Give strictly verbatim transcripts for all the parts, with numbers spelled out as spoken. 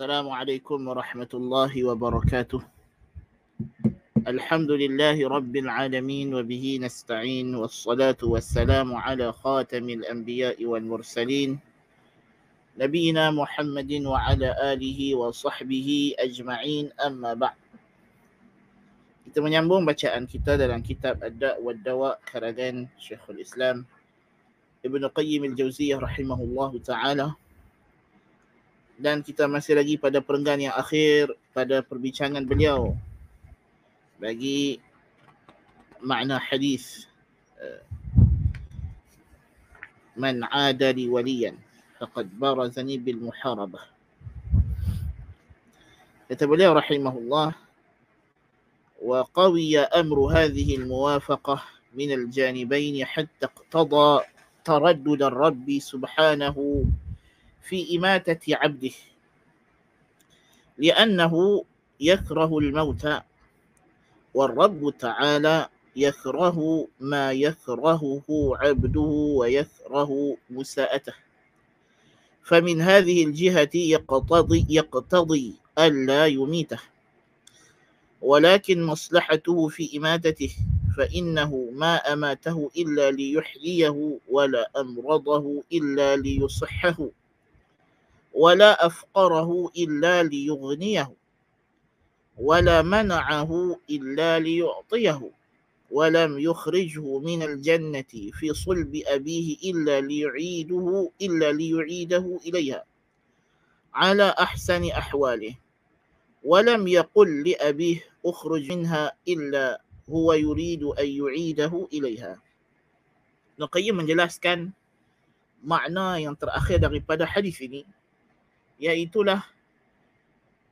Assalamualaikum warahmatullahi wabarakatuh. Alhamdulillahi rabbil alamin wa bihi nasta'in wassalatu wassalamu ala khatamil anbiya'i wal mursalin nabiyina Muhammadin wa ala alihi wa sahbihi ajma'in, amma ba'd. Kita menyambung bacaan kita dalam kitab Ad Daa' Wad Dawaa' karangan Syekhul Islam Ibn Qayyim al-Jawziyyah rahimahullahu ta'ala. Dan kita masih lagi pada perenggan yang akhir pada perbincangan beliau bagi makna hadis man aada li waliyan faqad barazani bil muharabah. Kata beliau rahimahullah, wa qawiya amru hadhihi al muwafaqah min al janibain hatta iqtada taraddud ar rabbi subhanahu في إماتة عبده لأنه يكره الموت والرب تعالى يكره ما يكرهه عبده ويكره مساءته فمن هذه الجهة يقتضي يقتضي ألا يميته ولكن مصلحته في إماتته فإنه ما أماته إلا ليحييه ولا أمرضه إلا ليصحه ولا أفقره إلا ليغنيه ولا منعه إلا ليعطيه ولم يخرجه من الجنة في صلب أبيه إلا ليعيده إلا ليعيده إليها على أحسن أحواله ولم يقل لأبيه أخرج منها إلا هو يريد أن يعيده إليها. Ibn Qayyim menjelaskan makna yang terakhir daripada hadis ini, iaitulah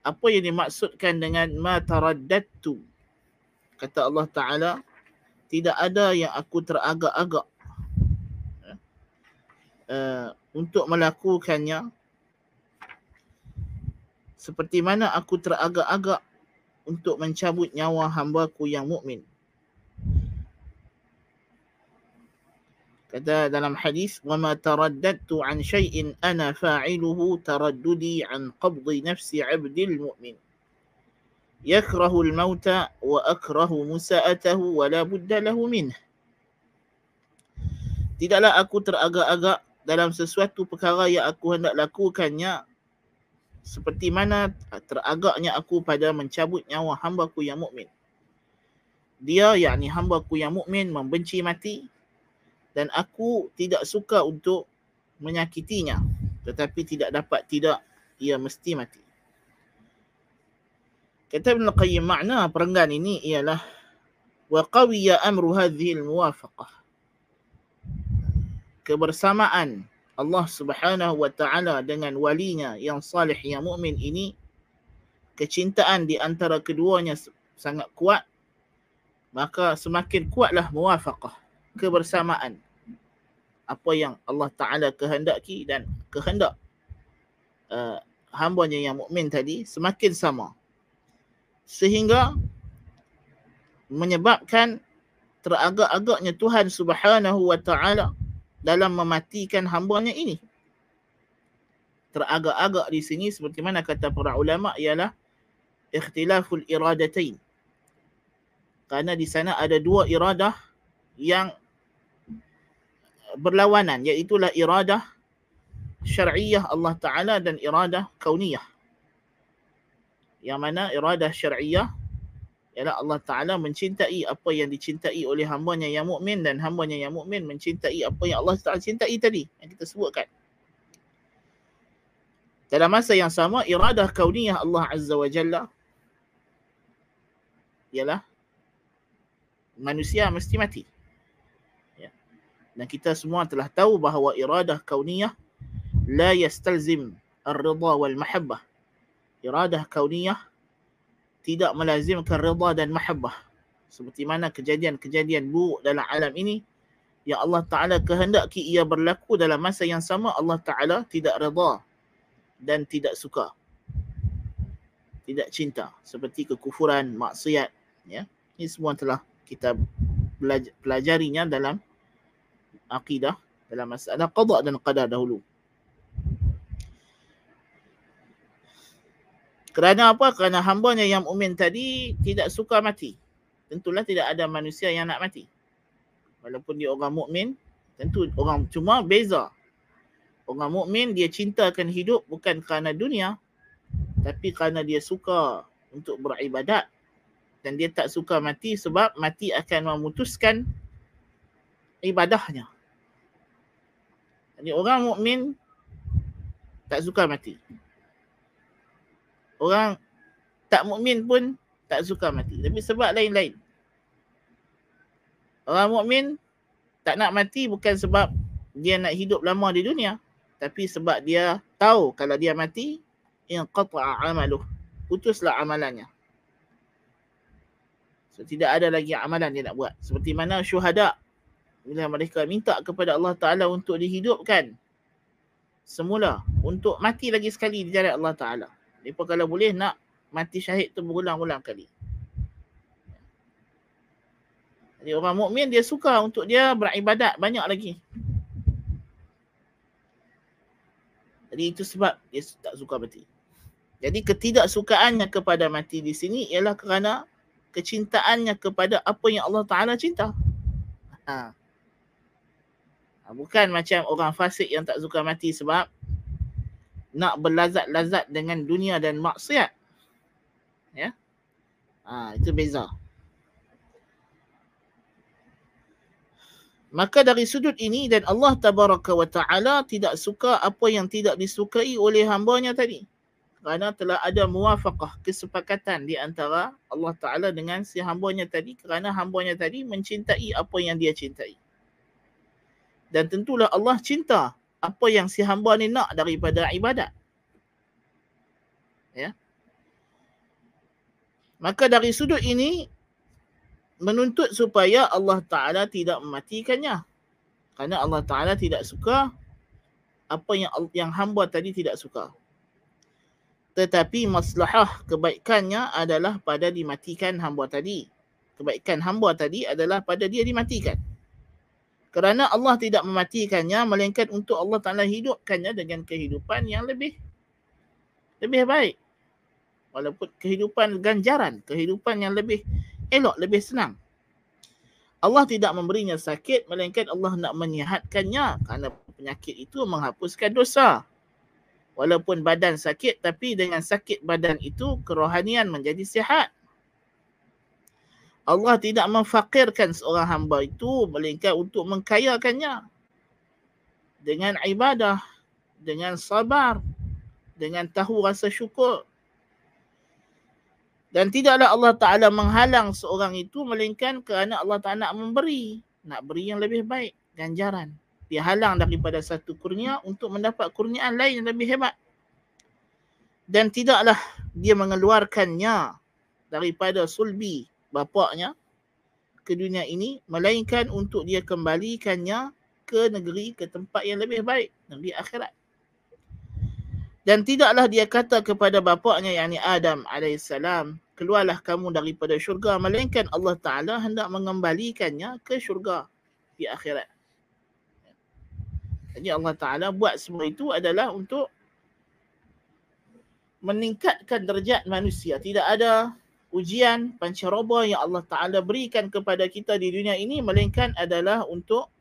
apa yang dimaksudkan dengan ma taraddadtu. Kata Allah Ta'ala, tidak ada yang aku teragak-agak uh, untuk melakukannya, seperti mana aku teragak-agak untuk mencabut nyawa hambaku yang mukmin. Kata dalam hadis, وَمَا تَرَدَّدْتُ عَنْ شَيْءٍ أَنَا فَاعِلُهُ تَرَدُّدِي عَنْ قَبْضِ نَفْسِ عَبْدِ الْمُؤْمِنِ يَكْرَهُ الْمَوْتَ وَأَكْرَهُ مُسَاءَتَهُ وَلَا بُدَّ لَهُ مِنْهِ. Tidaklah aku teragak-agak dalam sesuatu perkara yang aku hendak lakukannya, seperti mana teragaknya aku pada mencabut nyawa hambaku yang mukmin. Dia, yakni hambaku yang mukmin, membenci mati, dan aku tidak suka untuk menyakitinya, tetapi tidak dapat tidak, ia mesti mati. Kata Ibn Qayyim, makna perenggan ini ialah wa qawiya amru hadhihi al-muwafaqah, kebersamaan Allah Subhanahu wa ta'ala dengan walinya yang salih, yang mukmin ini, kecintaan di antara keduanya sangat kuat, maka semakin kuatlah muwafaqah, kebersamaan apa yang Allah Ta'ala kehendaki dan kehendak uh, hambanya yang mukmin tadi semakin sama, sehingga menyebabkan teragak-agaknya Tuhan Subhanahu wa Ta'ala dalam mematikan hambanya ini. Teragak-agak di sini, seperti mana kata para ulama, ialah ikhtilaful iradatain, kerana di sana ada dua iradah yang berlawanan, iaitulah iradah syar'iyah Allah Ta'ala dan iradah kauniyah. Yang mana iradah syar'iyah ialah Allah Ta'ala mencintai apa yang dicintai oleh hambanya yang mukmin, dan hambanya yang mukmin mencintai apa yang Allah Ta'ala cintai tadi yang kita sebutkan. Dalam masa yang sama, iradah kauniyah Allah Azza wa Jalla ialah manusia mesti mati. Dan kita semua telah tahu bahawa iradah kauniyah la yastalzim ar-ridha wal mahabbah. Iradah kauniyah tidak melazimkan ridha dan mahabbah. Seperti mana kejadian-kejadian buruk dalam alam ini yang Allah Ta'ala kehendaki ia berlaku, dalam masa yang sama Allah Ta'ala tidak ridha dan tidak suka, tidak cinta, seperti kekufuran, maksiat. Ya, ini semua telah kita pelajarinya dalam akidah, dalam masalah qada dan qadar dahulu. Kerana apa? Kerana hambanya yang mukmin tadi tidak suka mati. Tentulah tidak ada manusia yang nak mati. Walaupun dia orang mukmin, tentu orang cuma beza. Orang mukmin dia cintakan hidup bukan kerana dunia, tapi kerana dia suka untuk beribadat dan dia tak suka mati sebab mati akan memutuskan ibadahnya. Jadi orang mukmin tak suka mati. Orang tak mukmin pun tak suka mati. Tapi sebab lain-lain. Orang mukmin tak nak mati bukan sebab dia nak hidup lama di dunia, tapi sebab dia tahu kalau dia mati, inqata'a amaluh, putuslah amalannya. So tidak ada lagi amalan dia nak buat. Seperti mana syuhada bila mereka minta kepada Allah Ta'ala untuk dihidupkan semula, untuk mati lagi sekali di jalan Allah Ta'ala. Mereka kalau boleh nak mati syahid tu berulang-ulang kali. Jadi orang mukmin dia suka untuk dia beribadat banyak lagi. Jadi itu sebab dia tak suka mati. Jadi ketidaksukaannya kepada mati di sini ialah kerana kecintaannya kepada apa yang Allah Ta'ala cinta. Ha. Bukan macam orang fasik yang tak suka mati sebab nak berlazat-lazat dengan dunia dan maksiat. Ya. Ha, itu beza. Maka dari sudut ini, dan Allah Tabaraka wa Ta'ala tidak suka apa yang tidak disukai oleh hambanya tadi. Kerana telah ada muwafaqah, kesepakatan di antara Allah Ta'ala dengan si hambanya tadi, kerana hambanya tadi mencintai apa yang dia cintai. Dan tentulah Allah cinta apa yang si hamba ni nak daripada ibadat. Ya. Maka dari sudut ini menuntut supaya Allah Ta'ala tidak mematikannya. Kerana Allah Ta'ala tidak suka apa yang yang hamba tadi tidak suka. Tetapi maslahah kebaikannya adalah pada dimatikan hamba tadi. Kebaikan hamba tadi adalah pada dia dimatikan. Kerana Allah tidak mematikannya, melainkan untuk Allah Ta'ala hidupkannya dengan kehidupan yang lebih lebih baik. Walaupun kehidupan ganjaran, kehidupan yang lebih elok, lebih senang. Allah tidak memberinya sakit, melainkan Allah nak menyihatkannya. Kerana penyakit itu menghapuskan dosa. Walaupun badan sakit, tapi dengan sakit badan itu, kerohanian menjadi sihat. Allah tidak memfakirkan seorang hamba itu, melainkan untuk mengkayakannya. Dengan ibadah, dengan sabar, dengan tahu rasa syukur. Dan tidaklah Allah Ta'ala menghalang seorang itu, melainkan kerana Allah Ta'ala nak memberi. Nak beri yang lebih baik, ganjaran. Dia halang daripada satu kurnia untuk mendapat kurniaan lain yang lebih hebat. Dan tidaklah dia mengeluarkannya daripada sulbi bapaknya ke dunia ini, melainkan untuk dia kembalikannya ke negeri, ke tempat yang lebih baik, negeri akhirat. Dan tidaklah dia kata kepada bapaknya, yakni Adam alaihissalam, keluarlah kamu daripada syurga, melainkan Allah Ta'ala hendak mengembalikannya ke syurga di akhirat. Jadi Allah Ta'ala buat semua itu adalah untuk meningkatkan derajat manusia. Tidak ada ujian pancaroba yang Allah Ta'ala berikan kepada kita di dunia ini, melainkan adalah untuk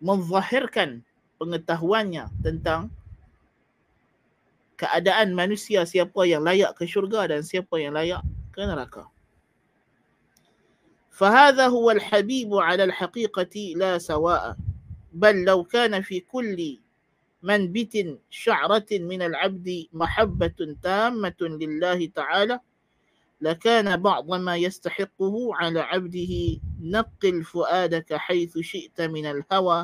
menzahirkan pengetahuannya tentang keadaan manusia, siapa yang layak ke syurga dan siapa yang layak ke neraka. فَهَذَا هُوَ الْحَبِيبُ عَلَى الْحَقِيقَةِ لَا سَوَاءَ بَلْ لَوْ كَانَ فِي كُلِّ منبت شعرة من العبد محبة تامة لله تعالى لكان بعض ما يستحقه على عبده نقل فؤادك حيث شئت من الهوى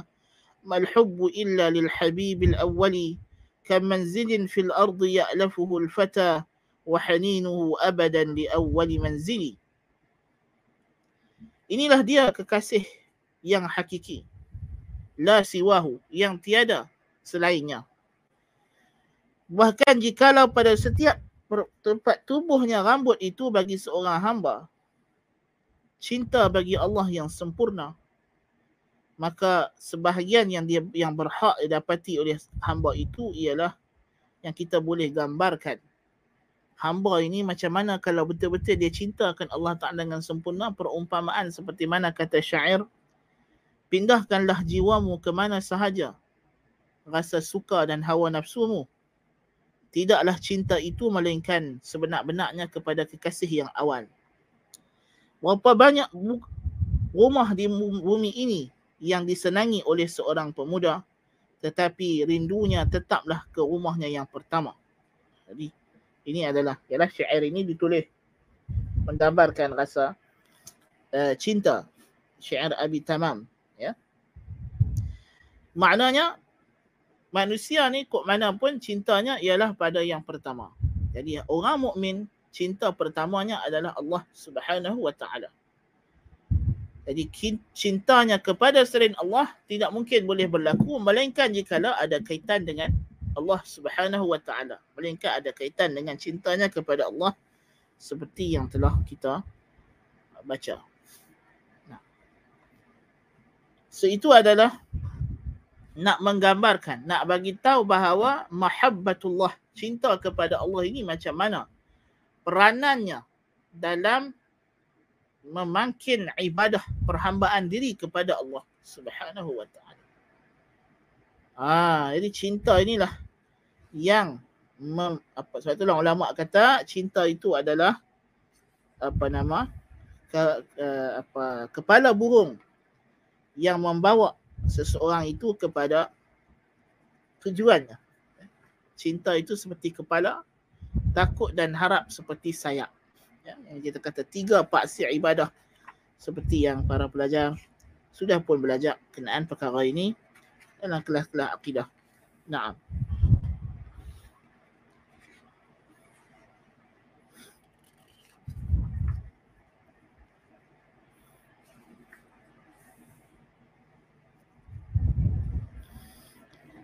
ما الحب إلا للحبيب الأول كمنزل في الأرض يألفه الفتى وحنينه أبدا لأول منزلي. Inilah dia kekasih yang hakiki, la siwahu, yang tiada selainnya. Bahkan jikalau pada setiap tempat tubuhnya rambut itu bagi seorang hamba cinta bagi Allah yang sempurna, maka sebahagian yang dia yang berhak didapati oleh hamba itu ialah yang kita boleh gambarkan. Hamba ini macam mana kalau betul-betul dia cintakan Allah Ta'ala dengan sempurna, perumpamaan seperti mana kata syair, pindahkanlah jiwamu ke mana sahaja, rasa suka dan hawa nafsumu. Tidaklah cinta itu melainkan sebenar-benarnya kepada kekasih yang awal. Berapa banyak rumah di bumi ini yang disenangi oleh seorang pemuda, tetapi rindunya tetaplah ke rumahnya yang pertama. Jadi ini adalah, ialah syair ini ditulis menggambarkan rasa uh, cinta, syair Abi Tamam, ya. Maknanya manusia ni kok mana pun cintanya ialah pada yang pertama. Jadi orang mukmin cinta pertamanya adalah Allah Subhanahu wa Taala. Jadi cintanya kepada selain Allah tidak mungkin boleh berlaku melainkan jikalau ada kaitan dengan Allah Subhanahu wa Taala, melainkan ada kaitan dengan cintanya kepada Allah seperti yang telah kita baca. Nah. So itu adalah nak menggambarkan, nak bagi tahu bahawa mahabbatullah, cinta kepada Allah ini macam mana peranannya dalam memangkin ibadah perhambaan diri kepada Allah Subhanahu wa Taala. Ah, jadi cinta inilah yang mem, apa sebab itulah ulama kata cinta itu adalah apa nama ke, uh, apa kepala burung yang membawa seseorang itu kepada tujuannya. Cinta itu seperti kepala, takut dan harap seperti sayap. Ya, yang kita kata tiga paksi ibadah seperti yang para pelajar sudah pun belajar kenaan perkara ini dalam kelas-kelas akidah. Naam.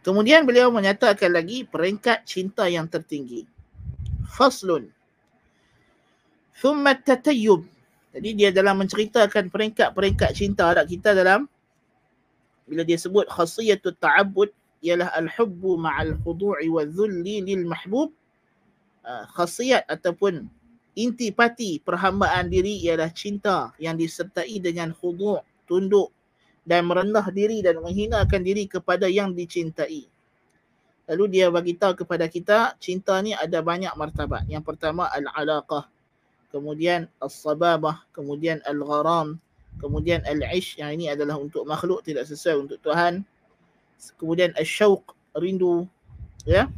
Kemudian beliau menyatakan lagi peringkat cinta yang tertinggi. Faslun. Thumma tatayyub. Jadi dia dalam menceritakan peringkat-peringkat cinta anak kita dalam, bila dia sebut khasiyatut ta'abbud ialah al-hubbu ma'al khudu'i wa dhulli lil mahbub. Khasiyat ataupun intipati perhambaan diri ialah cinta yang disertai dengan khudu', tunduk dan merendah diri dan menghinakan diri kepada yang dicintai. Lalu dia bagi tahu kepada kita cinta ni ada banyak martabat. Yang pertama al-alaqah, kemudian as-sababah, kemudian al-gharam, kemudian al-ish, yang ini adalah untuk makhluk, tidak sesuai untuk Tuhan. Kemudian al-syauq, rindu, ya.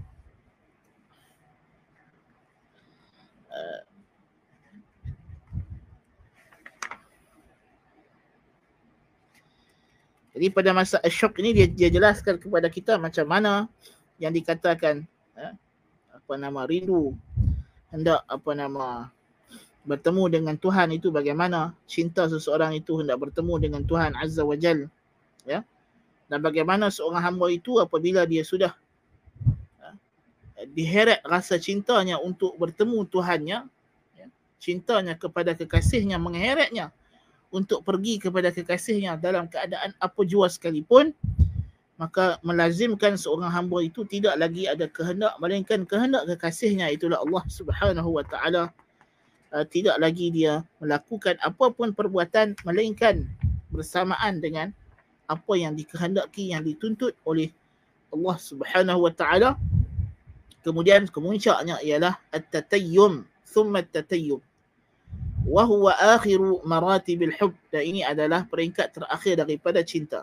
Jadi pada masa al-syauq ini dia, dia jelaskan kepada kita macam mana yang dikatakan eh, apa nama rindu hendak apa nama bertemu dengan Tuhan itu, bagaimana cinta seseorang itu hendak bertemu dengan Tuhan Azza wa Jal, ya. Dan bagaimana seorang hamba itu apabila dia sudah uh, diheret rasa cintanya untuk bertemu Tuhannya, ya, cintanya kepada kekasihnya mengheretnya untuk pergi kepada kekasihnya dalam keadaan apa jua sekalipun, maka melazimkan seorang hamba itu tidak lagi ada kehendak melainkan kehendak kekasihnya itulah Allah Subhanahu wa Taala. Uh, tidak lagi dia melakukan apapun perbuatan melainkan bersamaan dengan apa yang dikehendaki, yang dituntut oleh Allah Subhanahu wa Taala. Kemudian kemuncaknya ialah at-tatayyum, thumma at-tatayyum wa huwa akhiru maratibil hub, dan ini adalah peringkat terakhir daripada cinta.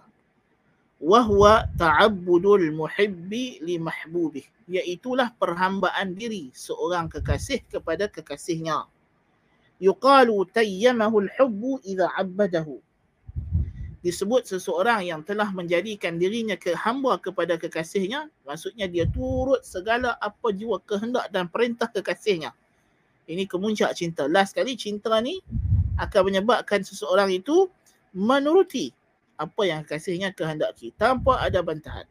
Wa huwa ta'abbudul muhibbi li mahbubih, iaitulah perhambaan diri seorang kekasih kepada kekasihnya. Yuqalu tayyamahu al-hubbu idza 'abbadahu, disebut seseorang yang telah menjadikan dirinya ke hamba kepada kekasihnya, maksudnya dia turut segala apa jua kehendak dan perintah kekasihnya. Ini kemuncak cinta. Last kali cinta ni akan menyebabkan seseorang itu menuruti apa yang kekasihnya kehendaki tanpa ada bantahan.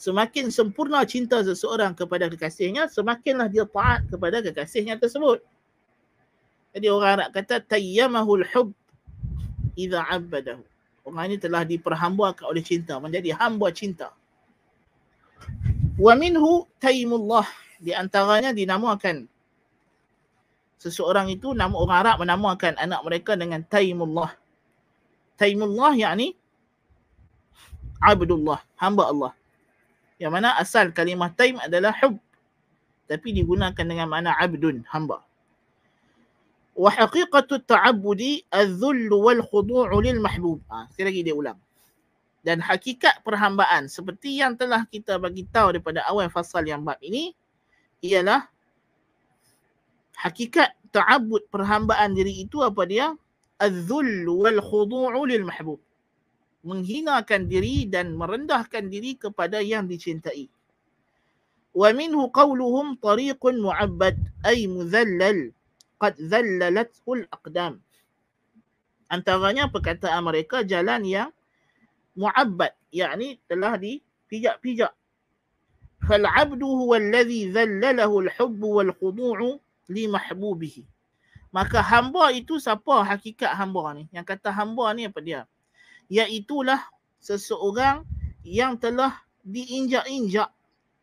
Semakin sempurna cinta seseorang kepada kekasihnya, semakinlah dia taat kepada kekasihnya tersebut. Jadi orang Arab kata tayyamahul hub idza 'abbadahu. Orang ini telah diperhambakan oleh cinta, menjadi hamba cinta. Wa minhu taimullah, di antaranya dinamakan seseorang itu, nama orang Arab menamakan anak mereka dengan taimullah. Taimullah yakni abdullah, hamba Allah. Yang mana asal kalimah taim adalah hub, tapi digunakan dengan makna abdun, hamba. Wa haqiqatu ta'abbudi adh-dhull wal khudu' lil mahbub. Ah, sekali lagi dia ulang. Dan hakikat perhambaan seperti yang telah kita bagi tahu daripada awal fasal yang bab ini ialah hakikat ta'abbud, perhambaan diri itu apa dia? Adh-dhull wal khudu' lil mahbub. Menghinakan diri dan merendahkan diri kepada yang dicintai. Wa minhu qawluhum tariqun mu'abbad ay mudhallal qad dhallalathu al-aqdam. Antaranya perkataan mereka jalan yang mu'abbad, yakni telah dipijak-pijak. Fal-'abdu huwa alladhi dhallalahu al-hubbu wal-khudu'u li mahbubihi. Maka hamba itu siapa hakikat hamba ni? Yang kata hamba ni apa dia? Iaitulah seseorang yang telah diinjak-injak,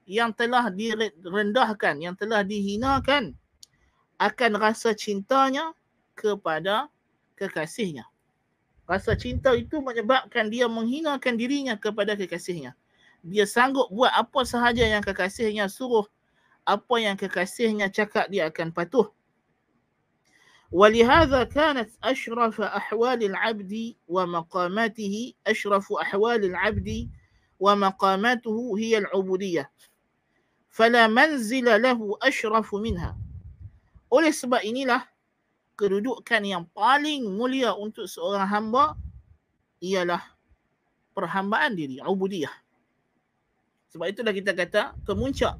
yang telah direndahkan, yang telah dihinakan akan rasa cintanya kepada kekasihnya. Rasa cinta itu menyebabkan dia menghinakan dirinya kepada kekasihnya. Dia sanggup buat apa sahaja yang kekasihnya suruh, apa yang kekasihnya cakap dia akan patuh. ولهذا كانت أشرف أحوال العبد ومقاماته أشرف أحوال العبد ومقاماته هي العبودية فلا منزل له أشرف منها. Oleh sebab inilah kedudukan yang paling mulia untuk seorang hamba ialah perhambaan diri, ubudiyah. Sebab itulah kita kata kemuncak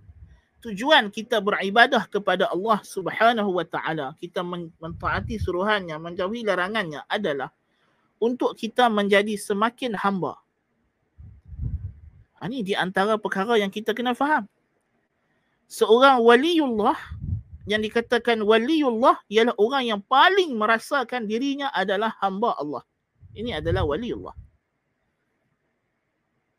tujuan kita beribadah kepada Allah Subhanahu wa taala, kita mentaati suruhannya, menjauhi larangannya adalah untuk kita menjadi semakin hamba. Ini di antara perkara yang kita kena faham. Seorang waliullah yang dikatakan waliullah ialah orang yang paling merasakan dirinya adalah hamba Allah. Ini adalah waliullah.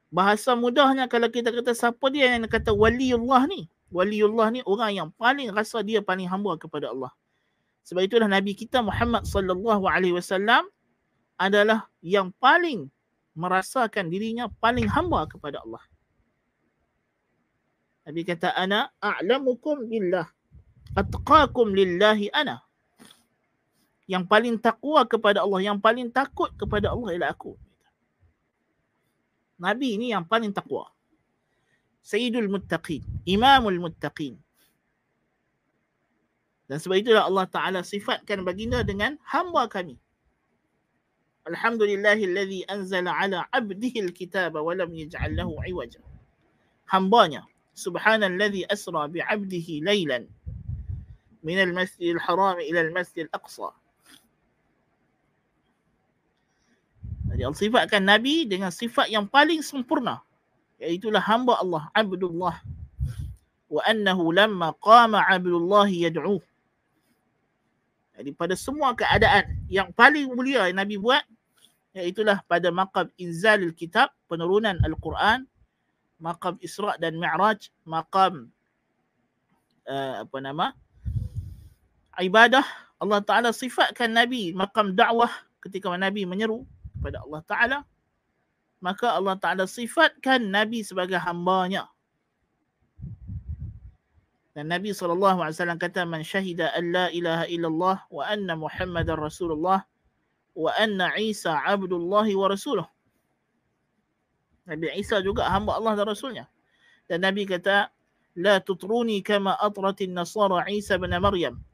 Bahasa mudahnya kalau kita kata siapa dia yang kata waliullah ni? Waliullah ni orang yang paling rasa dia paling hamba kepada Allah. Sebab itulah Nabi kita Muhammad sallallahu alaihi wasallam adalah yang paling merasakan dirinya paling hamba kepada Allah. Nabi kata ana a'lamukum billah atqakum lillahi ana. Yang paling takwa kepada Allah, yang paling takut kepada Allah ialah aku. Nabi ni yang paling takwa. Sayyidul Muttaqin, Imamul Muttaqin. Dan sebab itulah Allah Ta'ala sifatkan baginda dengan hamba kami. Alhamdulillahillazi anzala ala abdihil kitaba walam yaj'al lahu iwaja. Hambanya, subhanallazi asra bi'abdihi laylan minal masjidil haram ilal masjidil aqsa. Jadi Allah sifatkan Nabi dengan sifat yang paling sempurna, iaitulah hamba Allah, abdullah. Wa annahu lamma qama abdullah yad'uh. Jadi pada semua keadaan yang paling mulia yang Nabi buat, iaitulah pada maqam inzalil kitab, penurunan Al-Quran, maqam Isra' dan Mi'raj, maqam uh, apa nama ibadah. Allah Ta'ala sifatkan Nabi maqam dakwah, ketika Nabi menyeru kepada Allah Ta'ala, maka Allah Ta'ala sifatkan Nabi sebagai hambanya. Dan Nabi sallallahu alaihi wasallam kata, man syahida an la ilaha illallah wa anna muhammadan rasulullah wa anna Isa abdullahi wa rasuluh. Nabi Isa juga hamba Allah dan Rasulnya. Dan Nabi kata, la tutruni kama atratin nasara Isa bin Maryam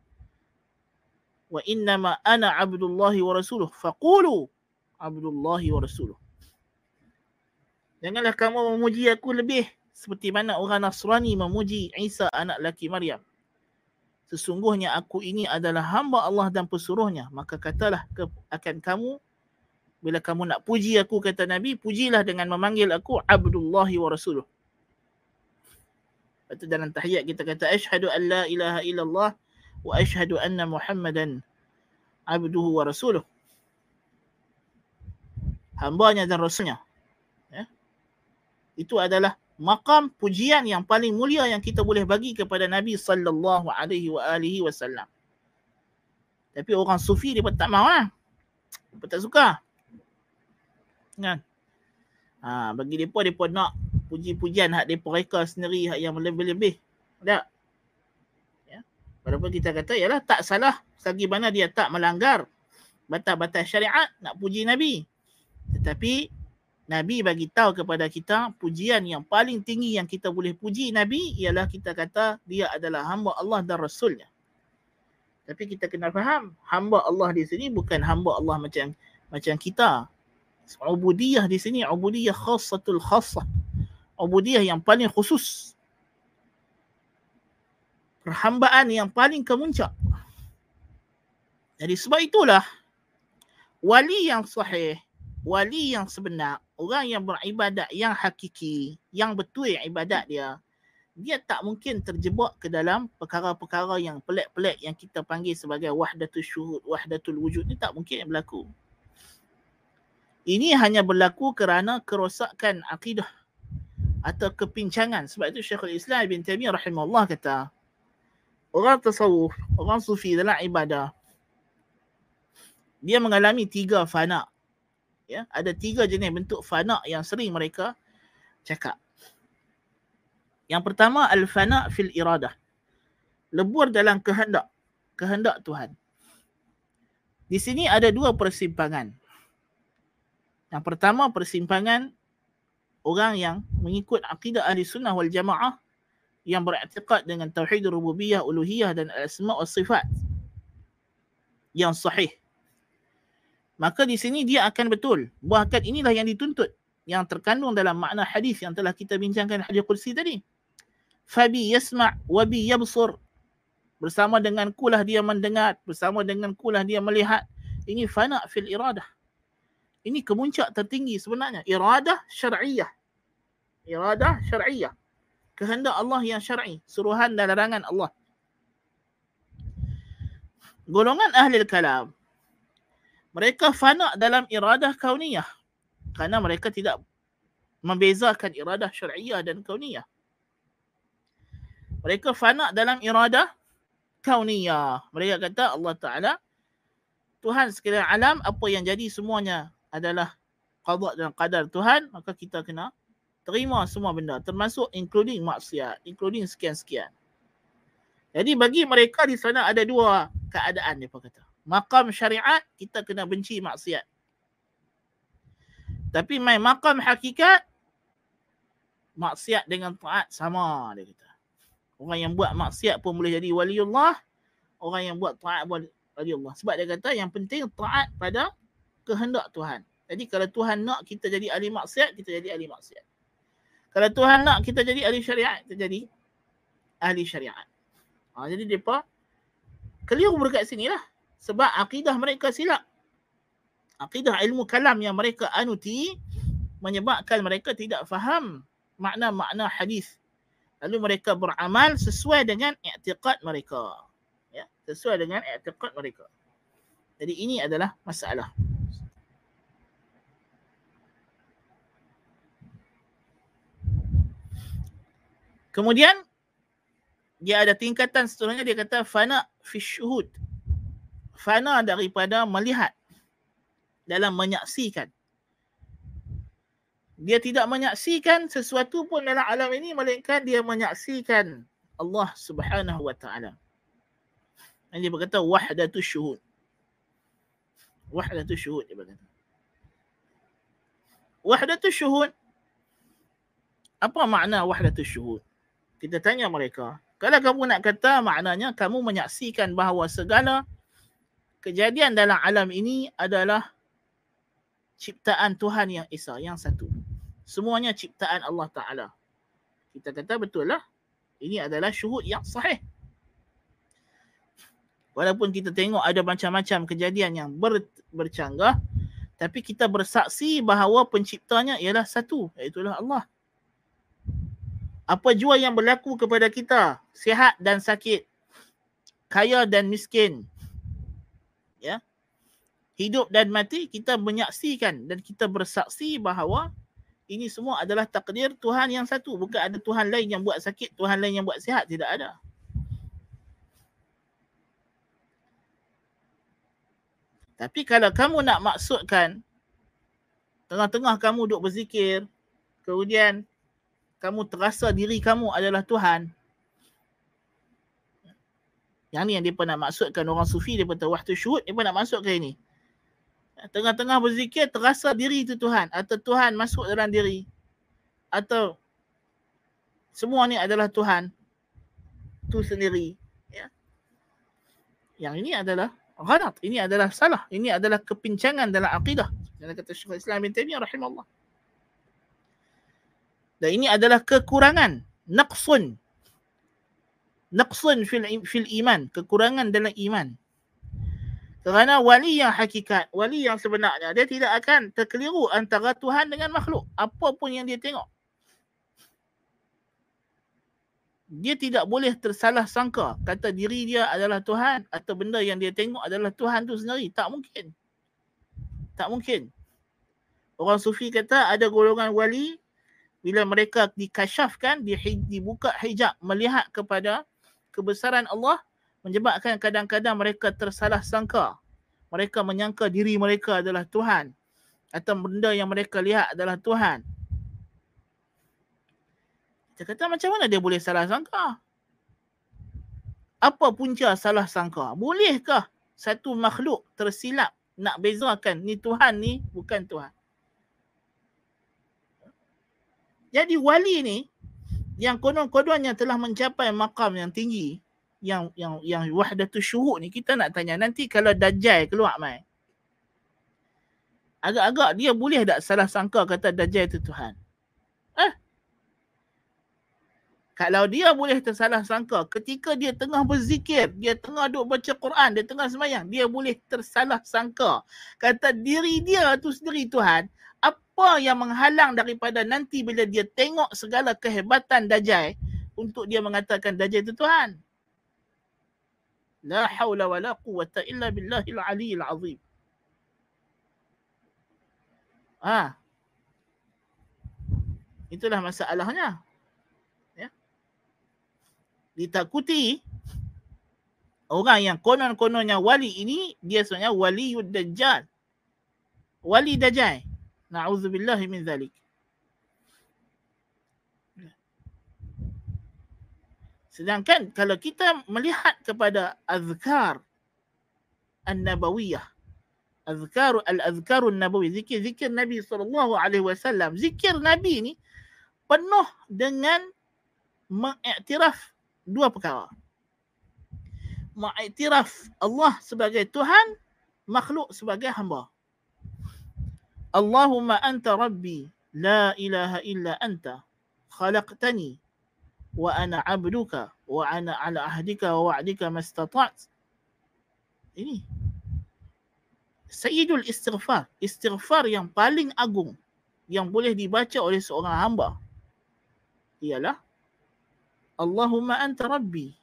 wa innama ana abdullahi wa rasuluh faqulu abdullahi wa rasuluh. Janganlah kamu memuji aku lebih seperti mana orang Nasrani memuji Isa anak laki Maryam. Sesungguhnya aku ini adalah hamba Allah dan pesuruhnya. Maka katalah ke, akan kamu, bila kamu nak puji aku, kata Nabi, pujilah dengan memanggil aku abdullahi wa rasuluh. Lepas tu dalam tahiyat kita kata, asyhadu an la ilaha illallah wa asyhadu anna muhammadan abduhu wa rasuluh. Hambanya dan rasulnya. Itu adalah maqam pujian yang paling mulia yang kita boleh bagi kepada Nabi sallallahu alaihi wa alihi wasallam. Tapi orang sufi dia pun tak mau lah. Dia pun tak suka. Kan? Ha, bagi depa depa nak puji-pujian hak depa mereka sendiri, hak yang lebih-lebih. Tak? Ya. Walaupun kita kata ialah tak salah selagi mana dia tak melanggar batas-batas syariat nak puji Nabi. Tetapi Nabi bagi tahu kepada kita pujian yang paling tinggi yang kita boleh puji Nabi ialah kita kata dia adalah hamba Allah dan Rasulnya. Tapi kita kena faham hamba Allah di sini bukan hamba Allah macam macam kita. Ubudiyah di sini ubudiyah khassatul khassah. Ubudiyah yang paling khusus. Perhambaan yang paling kemuncak. Jadi sebab itulah wali yang sahih, wali yang sebenar, orang yang beribadat yang hakiki, yang betul ibadat dia, dia tak mungkin terjebak ke dalam perkara-perkara yang pelik-pelik yang kita panggil sebagai wahdatul syuhud, wahdatul wujud. Ni tak mungkin berlaku. Ini hanya berlaku kerana kerosakan akidah atau kepincangan. Sebab itu Syekhul Islam Ibn Taimiyah rahimahullah kata, orang tasawuf, orang sufi dalam ibadah, dia mengalami tiga fana. Ya, ada tiga jenis bentuk fana yang sering mereka cakap. Yang pertama, al-fana fil iradah. Lebur dalam kehendak. Kehendak Tuhan. Di sini ada dua persimpangan. Yang pertama, persimpangan orang yang mengikut akidah ahli sunnah wal jamaah yang beriktikad dengan tauhid rububiyah, uluhiyah dan al-asma' wa sifat yang sahih. Maka di sini dia akan betul. Bahkan inilah yang dituntut. Yang terkandung dalam makna hadis yang telah kita bincangkan hadis kursi tadi. Fabi yasma' wabi yabsur. Bersama dengan kulah dia mendengar. Bersama dengan kulah dia melihat. Ini fana' fil iradah. Ini kemuncak tertinggi sebenarnya. Iradah syar'iyah. Iradah syar'iyah. Kehendak Allah yang syar'i. Suruhan dan larangan Allah. Golongan ahli kalam. Mereka fana dalam iradah kauniyah. Kerana mereka tidak membezakan iradah syar'iyah dan kauniyah. Mereka fana dalam iradah kauniyah. Mereka kata Allah Ta'ala, Tuhan sekalian alam, apa yang jadi semuanya adalah qada dan qadar Tuhan. Maka kita kena terima semua benda. Termasuk including maksiat. Including sekian-sekian. Jadi bagi mereka di sana ada dua keadaan mereka kata. Maqam syariat, kita kena benci maksiat. Tapi main maqam hakikat, maksiat dengan taat sama, dia kata. Orang yang buat maksiat pun boleh jadi waliullah. Orang yang buat taat pun waliullah. Sebab dia kata yang penting taat pada kehendak Tuhan. Jadi kalau Tuhan nak kita jadi ahli maksiat, kita jadi ahli maksiat. Kalau Tuhan nak kita jadi ahli syariat, kita jadi ahli syariat. Ha, jadi mereka keliru berkat sini lah. Sebab akidah mereka silap. Akidah ilmu kalam yang mereka anuti menyebabkan mereka tidak faham makna-makna hadis. Lalu mereka beramal sesuai dengan i'tiqad mereka. Ya, sesuai dengan i'tiqad mereka. Jadi ini adalah masalah. Kemudian dia ada tingkatan seterusnya, dia kata fana fi syuhud. Fana daripada melihat dalam menyaksikan. Dia tidak menyaksikan sesuatu pun dalam alam ini melainkan dia menyaksikan Allah Subhanahu wa Ta'ala. Dan dia berkata wahdatu syuhud. Wahdatu syuhud dia berkata. Wahdatu syuhud. Apa makna wahdatu syuhud? Kita tanya mereka. Kalau kamu nak kata maknanya kamu menyaksikan bahawa segala kejadian dalam alam ini adalah ciptaan Tuhan yang Esa, yang satu. Semuanya ciptaan Allah Ta'ala. Kita kata betul lah. Ini adalah syuhud yang sahih. Walaupun kita tengok ada macam-macam kejadian yang ber- bercanggah, tapi kita bersaksi bahawa penciptanya ialah satu, iaitulah Allah. Apa jua yang berlaku kepada kita, sihat dan sakit, kaya dan miskin, ya, hidup dan mati, kita menyaksikan dan kita bersaksi bahawa Ini semua adalah takdir Tuhan yang satu. Bukan ada Tuhan lain yang buat sakit, Tuhan lain yang buat sihat. Tidak ada. Tapi kalau kamu nak maksudkan tengah-tengah kamu duduk berzikir, kemudian kamu terasa diri kamu adalah Tuhan. Yang ni yang dia pernah maksudkan orang sufi, dia kata waktu syuhud, dia pernah maksudkan ini. Tengah-tengah berzikir terasa diri itu Tuhan, atau Tuhan masuk dalam diri, atau semua ni adalah Tuhan tu sendiri, ya. Yang ini adalah ghalat, ini adalah salah, ini adalah kepincangan dalam akidah. Yang kata Syekhul Islam Ibn Taimiyah rahimahullah. Dan ini adalah kekurangan, naqsun, naqsun fil, fil iman, kekurangan dalam iman. Kerana wali yang hakikat, wali yang sebenarnya, dia tidak akan terkeliru antara Tuhan dengan makhluk. Apa pun yang dia tengok. Dia tidak boleh tersalah sangka. Kata diri dia adalah Tuhan atau benda yang dia tengok adalah Tuhan tu sendiri. Tak mungkin. Tak mungkin. Orang sufi kata ada golongan wali bila mereka dikasyafkan, dibuka hijab, melihat kepada kebesaran Allah, menyebabkan kadang-kadang mereka tersalah sangka. Mereka menyangka diri mereka adalah Tuhan atau benda yang mereka lihat adalah Tuhan. Kita kata macam mana dia boleh salah sangka? Apa punca salah sangka? Bolehkah satu makhluk tersilap nak bezakan ni Tuhan ni bukan Tuhan? Jadi wali ni yang konon-kononnya telah mencapai makam yang tinggi, yang yang yang wahdatul syuhud ni, kita nak tanya nanti kalau Dajjal keluar mai, agak-agak dia boleh tak salah sangka kata Dajjal itu Tuhan? Eh? Kalau dia boleh tersalah sangka ketika dia tengah berzikir, dia tengah duk baca Quran, dia tengah sembahyang, dia boleh tersalah sangka kata diri dia tu sendiri Tuhan, apa yang menghalang daripada nanti bila dia tengok segala kehebatan Dajjal untuk dia mengatakan Dajjal itu Tuhan? La hawla wa la quwwata illa billahil aliyyil azim. Ah, itulah masalahnya, ya. Ditakuti orang yang konon-kononnya wali ini, dia sebenarnya waliyud dajjal, wali Dajjal. Na'udzubillahi min zalik. Sedangkan kalau kita melihat kepada azkar an-nabawiyah, azkar al-azkarun nabawi, zikir-zikir Nabi sallallahu alaihi wasallam, zikir Nabi ni penuh dengan mengiktiraf dua perkara. Mengiktiraf Allah sebagai Tuhan, makhluk sebagai hamba. Allahumma anta rabbi, la ilaha illa anta, khalaqtani wa ana 'abduka wa ana 'ala ahdika wa wa'dika mastata'tu. Ini sayyidul istighfar, istighfar yang paling agung yang boleh dibaca oleh seorang hamba ialah Allahumma anta rabbi,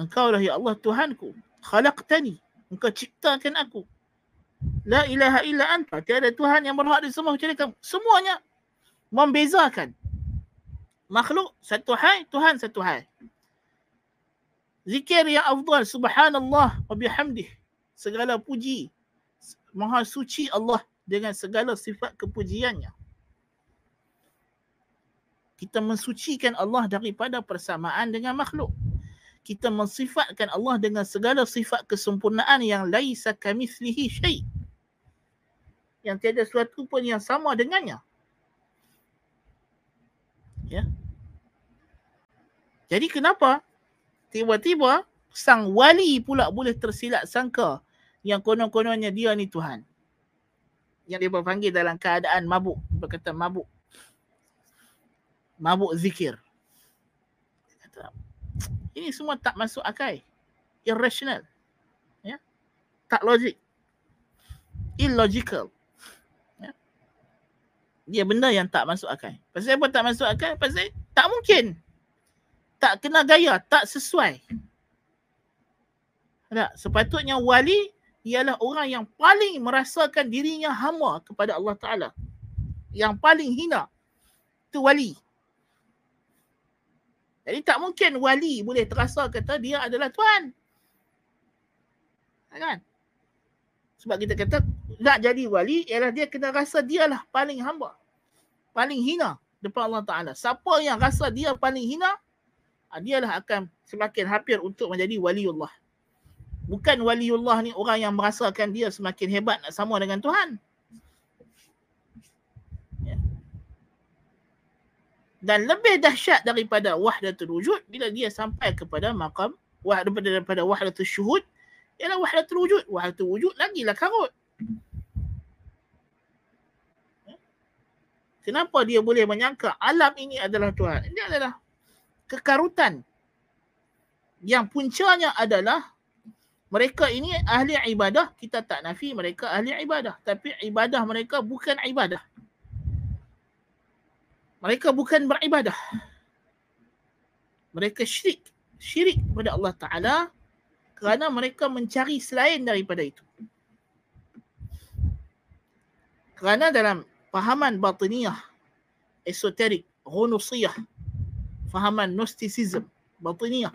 engkaulah ya Allah Tuhanku, khalaqtani, engkau ciptakan aku, la ilaha illa anta, tiada Tuhan yang berhak disembah kecuali kamu. Semuanya membezakan makhluk satu hai, Tuhan satu hai. Zikir yang afdal, subhanallah wa bihamdih, segala puji, maha suci Allah dengan segala sifat kepujiannya. Kita mensucikan Allah daripada persamaan dengan makhluk. Kita mensifatkan Allah dengan segala sifat kesempurnaan yang laisa kamitslihi syai', yang tiada sesuatu pun yang sama dengannya. Ya. Jadi kenapa tiba-tiba sang wali pula boleh tersilap sangka yang konon-kononnya dia ni Tuhan? Yang dia panggil dalam keadaan mabuk, berkata mabuk, mabuk zikir. Ini semua tak masuk akal, irrational, ya? Tak logik, illogical. Dia benda yang tak masuk akal. Pasal apa tak masuk akal? Pasal tak mungkin. Tak kena gaya, tak sesuai. Tak? Sepatutnya wali ialah orang yang paling merasakan dirinya hamba kepada Allah Ta'ala, yang paling hina, itu wali. Jadi tak mungkin wali boleh terasa kata dia adalah Tuhan, kan? Sebab kita kata nak jadi wali ialah dia kena rasa dia lah paling hamba, paling hina depan Allah Ta'ala. Siapa yang rasa dia paling hina, dia lah akan semakin hampir untuk menjadi waliullah. Bukan waliullah ni orang yang merasakan dia semakin hebat nak sama dengan Tuhan. Ya. Dan lebih dahsyat daripada wahdatul wujud, bila dia sampai kepada maqam wah, daripada, daripada wahdatul syuhud, ialah wahdatul wujud. Wahdatul wujud lagilah karut. Kenapa dia boleh menyangka alam ini adalah Tuhan? Ini adalah kekarutan yang puncanya adalah mereka ini ahli ibadah. Kita tak nafi mereka ahli ibadah, tapi ibadah mereka bukan ibadah. Mereka bukan beribadah. Mereka syirik, syirik kepada Allah Ta'ala kerana mereka mencari selain daripada itu. Kerana dalam fahaman batiniyah, esoterik, ghunusiyah, fahaman gnosticism, batiniyah,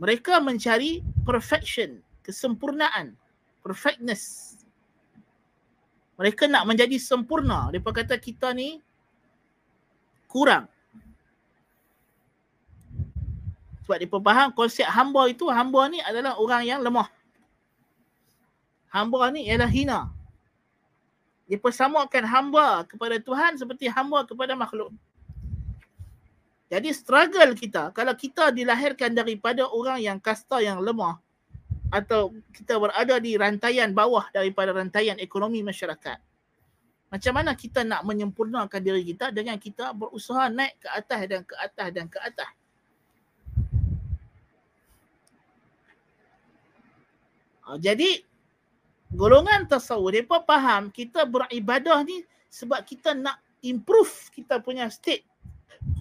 mereka mencari perfection, kesempurnaan, perfectness. Mereka nak menjadi sempurna. Mereka kata kita ni kurang. Sebab mereka faham konsep hamba itu, hamba ni adalah orang yang lemah. Hamba ni ialah hina. Mereka samakan hamba kepada Tuhan seperti hamba kepada makhluk. Jadi struggle kita, kalau kita dilahirkan daripada orang yang kasta yang lemah, atau kita berada di rantaian bawah daripada rantaian ekonomi masyarakat, macam mana kita nak menyempurnakan diri kita dengan kita berusaha naik ke atas dan ke atas dan ke atas. Jadi golongan tasawuf, mereka faham kita beribadah ni sebab kita nak improve kita punya state,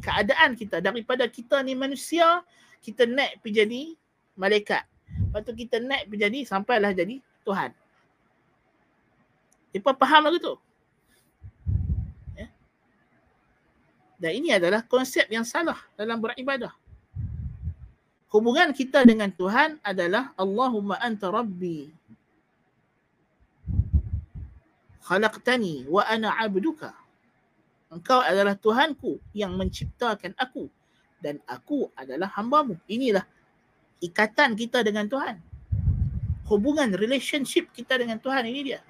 keadaan kita. Daripada kita ni manusia, kita naik pergi jadi malaikat. Lepas tu kita naik pergi jadi, sampailah jadi Tuhan. Mereka faham lagu tu. Ya? Dan ini adalah konsep yang salah dalam beribadah. Hubungan kita dengan Tuhan adalah Allahumma anta rabbi khalaqtani wa ana abduka. Engkau adalah Tuhanku yang menciptakan aku dan aku adalah hambamu. Inilah ikatan kita dengan Tuhan. Hubungan relationship kita dengan Tuhan, ini dia.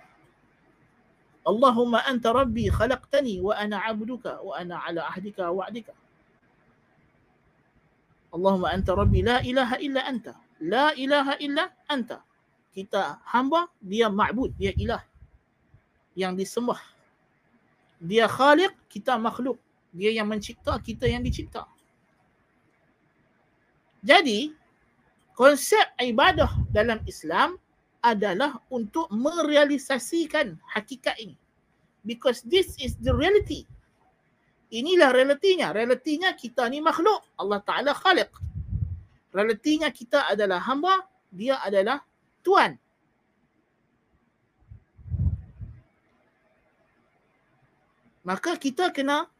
Allahumma anta rabbi khalaqtani wa ana abduka wa ana ala ahdika wa wa'dika. Allahumma anta rabbi la ilaha illa anta. La ilaha illa anta. Kita hamba, dia ma'bud, dia ilah yang disembah. Dia khaliq, kita makhluk. Dia yang mencipta, kita yang dicipta. Jadi, konsep ibadah dalam Islam adalah untuk merealisasikan hakikat ini. Because this is the reality. Inilah realitinya. Realitinya kita ni makhluk. Allah Ta'ala khaliq. Realitinya kita adalah hamba. Dia adalah Tuhan. Maka kita kena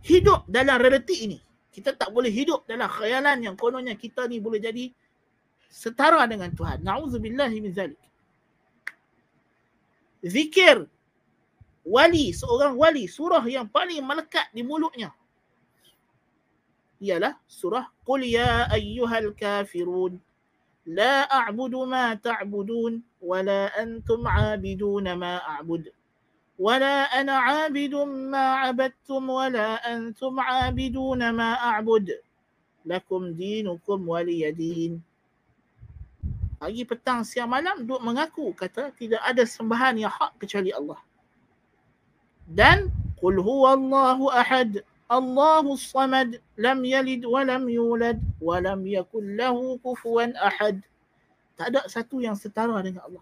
hidup dalam realiti ini. Kita tak boleh hidup dalam khayalan yang kononnya kita ni boleh jadi setara dengan Tuhan. Na'udzubillahi min zalik. Zikir wali, seorang wali, surah yang paling melekat di mulutnya ialah surah Qul ya ayyuhal kafirun la a'budu ma ta'budun wa la antum 'abiduna ma a'budu ولا أنا عابد ما عبدتم ولا أنتم عابدون ما أعبد لكم دينكم ولي دين. Pagi, petang, siang, malam duk mengaku kata tidak ada sembahan yang hak kecuali Allah. Dan qul huwallahu ahad Allahus samad lam yalid wa lam yulad wa lam yakul lahu kufuwan ahad. Tak ada satu yang setara dengan Allah.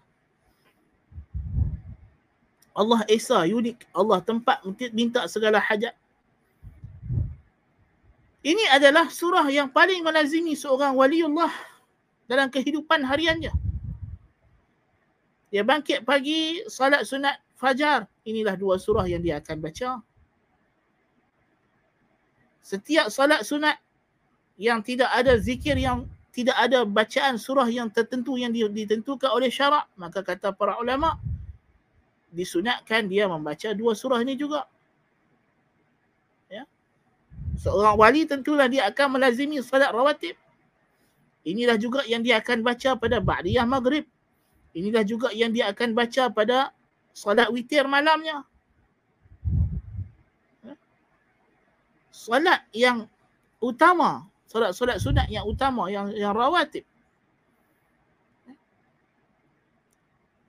Allah Esa, unik. Allah tempat minta segala hajat. Ini adalah surah yang paling melazimi seorang waliullah dalam kehidupan hariannya. Dia bangkit pagi, salat sunat fajar. Inilah dua surah yang dia akan baca. Setiap salat sunat yang tidak ada zikir, yang tidak ada bacaan surah yang tertentu yang ditentukan oleh syarak, maka kata para ulama, disunatkan dia membaca dua surah ini juga. Ya. Seorang wali tentulah dia akan melazimi salat rawatib. Inilah juga yang dia akan baca pada ba'diyah maghrib. Inilah juga yang dia akan baca pada salat witir malamnya. Salat yang utama, solat-solat sunat yang utama, yang yang rawatib.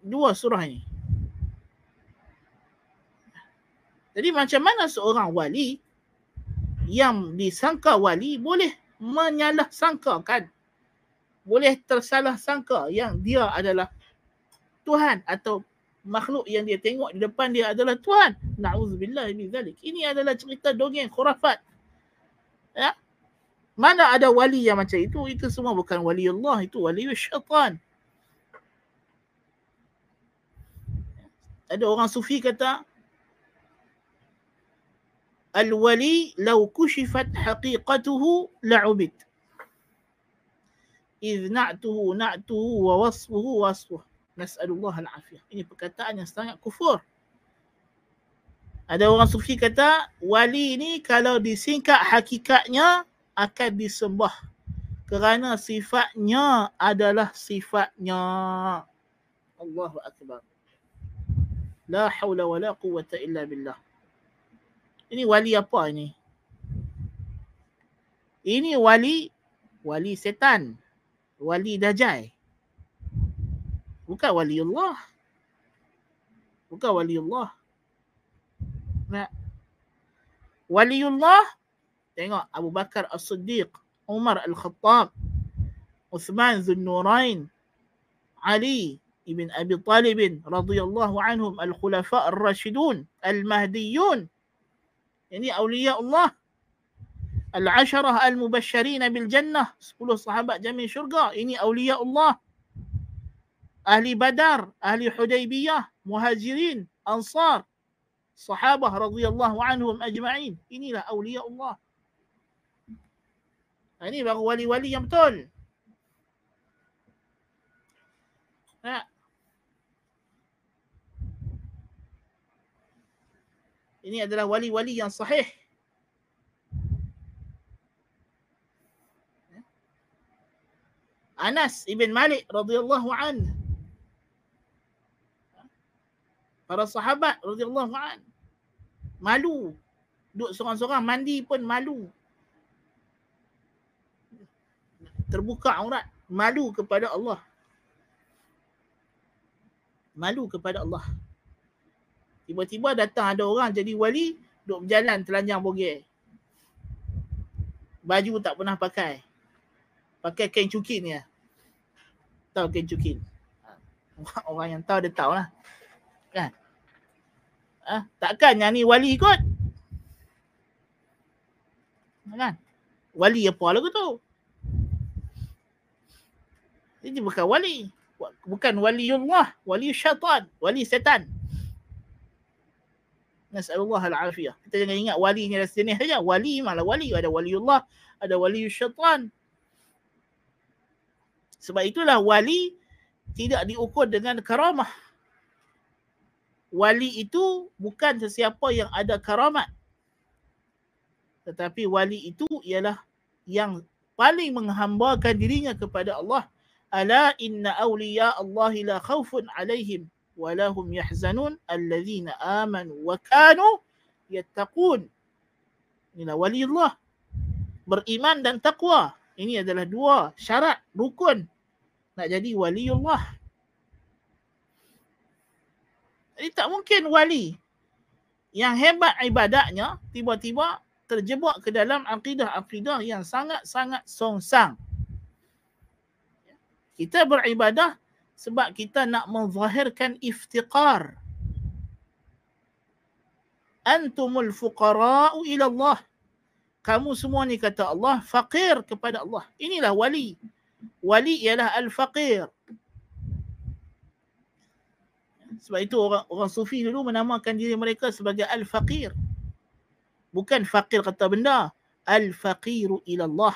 Dua surah ini. Jadi macam mana seorang wali yang disangka wali boleh menyalah sangkakan, boleh tersalah sangka yang dia adalah Tuhan atau makhluk yang dia tengok di depan dia adalah Tuhan. Na'udzubillah min zalik. Ini adalah cerita dongeng khurafat. Ya? Mana ada wali yang macam itu? Itu semua bukan wali Allah, itu wali syaitan. Ada orang sufi kata, al-wali law kushifat haqiqatuhu la'ubid. Idh na'tuhu na'tuhu wa wasfuhu wasfuhu. Nas'alullah al-afiyah. Ini perkataan yang sangat kufur. Ada orang sufi kata, wali ni kalau disingkat hakikatnya akan disembah kerana sifatnya adalah sifatnya. Allahu akbar. La hawla wa la quwwata illa billah. Ini wali apa ini? Ini wali wali setan. Wali dajjal. Bukan wali Allah. Bukan wali Allah. Nah. Wali Allah, tengok Abu Bakar As-Siddiq, Umar al-Khattab, Uthman Zunurain, Ali ibn Abi Talib radhiyallahu anhum, al-khulafa ar-rashidun, al-mahdiyun. Ini awliya Allah. Al-asharah al-mubashirin bil jannah, sepuluh sahabat jamin syurga. Ini awliya Allah. Ahli Badar, Ahli Hudaybiyah, Muhajirin, Ansar, Sahabah radhiyallahu anhum ajma'in. Inilah awliya Allah. Ini baru wali-wali yang betul. Ha. Ini adalah wali-wali yang sahih. Anas ibn Malik radhiyallahu anhu. Para sahabat radhiyallahu an malu duduk seorang-seorang, mandi pun malu, terbuka aurat, malu kepada Allah, malu kepada Allah. Tiba-tiba datang ada orang jadi wali, duduk berjalan telanjang bogel, baju tak pernah pakai, pakai kain cukin ya. Tahu kain cukin? Orang yang tahu dia tahulah. Kan? Ha? Takkan yang ni wali kot? Kan? Wali apa lagu tu? Ini bukan wali. Bukan waliullah. Wali syaitan. Wali setan. Nas'alullah al-afiyah. Kita jangan ingat wali ni dah sejenis saja. Wali malah wali. Ada waliullah. Ada wali syaitan. Sebab itulah wali tidak diukur dengan karamah. Wali itu bukan sesiapa yang ada karamat. Tetapi wali itu ialah yang paling menghambakan dirinya kepada Allah. Ala inna awliya Allahi la khawfun alaihim walahum yahzanun alladhina amanu wa kanu yattaqun. Inilah wali Allah. Beriman dan taqwa. Ini adalah dua syarat rukun nak jadi wali Allah. Jadi tak mungkin wali yang hebat ibadatnya tiba-tiba terjebak ke dalam akidah-akidah yang sangat-sangat songsang. Kita beribadah sebab kita nak menzahirkan iftiqar. Antumul fuqara'u ila Allah. Kamu semua ni kata Allah, faqir kepada Allah. Inilah wali. Wali ialah al-faqir. Sebab itu orang orang sufi dulu menamakan diri mereka sebagai al-faqir. Bukan faqir kata benda, al-faqiru ila Allah.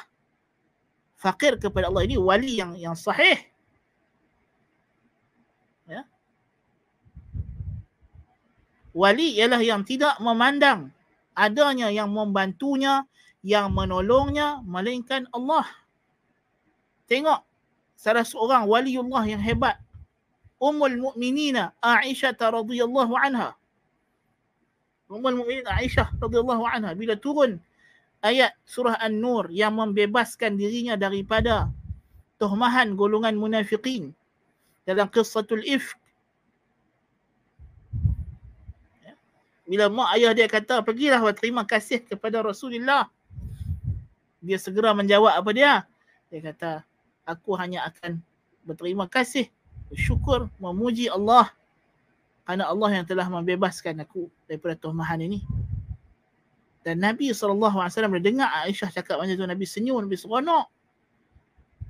Faqir kepada Allah ini wali yang yang sahih. Ya. Wali ialah yang tidak memandang adanya yang membantunya, yang menolongnya melainkan Allah. Tengok salah seorang waliullah yang hebat, Ummul Mu'minin Aisyah radhiyallahu anha. Ummul Mu'minin Aisyah radhiyallahu anha bila turun ayat surah An-Nur yang membebaskan dirinya daripada tuhmahan golongan munafiqin dalam qissatul ifk. Bila mak ayah dia kata, pergilah berterima kasih kepada Rasulullah. Dia segera menjawab apa dia? Dia kata, aku hanya akan berterima kasih, bersyukur, memuji Allah. Kerana Allah yang telah membebaskan aku daripada tuhmahan ini. Dan Nabi sallallahu alaihi wasallam mendengar Aisyah cakap macam tu, Nabi senyum, Nabi seronok.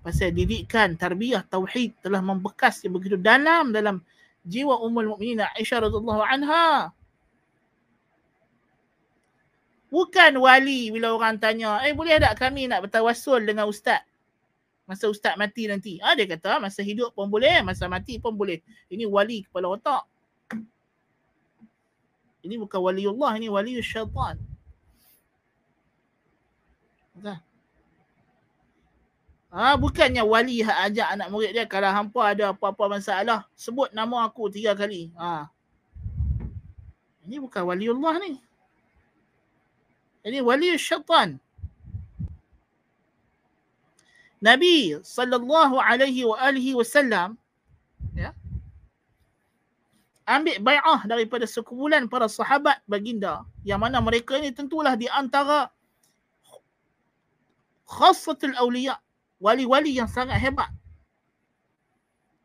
Pasal didikan, tarbiyah, tauhid telah membekas begitu dalam dalam jiwa Ummul Mu'minin Aisyah radhiyallahu anha. Bukan wali bila orang tanya, eh boleh tak kami nak bertawassul dengan ustaz? Masa ustaz mati nanti. Ha, dia kata masa hidup pun boleh, masa mati pun boleh. Ini wali kepala otak. Ini bukan waliullah, ini waliul syaitan. Ha, bukannya wali hak ajak anak murid dia, kalau hampa ada apa-apa masalah, sebut nama aku tiga kali. Ha. Ini bukan waliullah ni. Ini wali syaitan. Nabi sallallahu alaihi wa alihi wasallam ya ambil bai'ah daripada sekumpulan para sahabat baginda, yang mana mereka ini tentulah di antara khassatul awliya, wali-wali yang sangat hebat.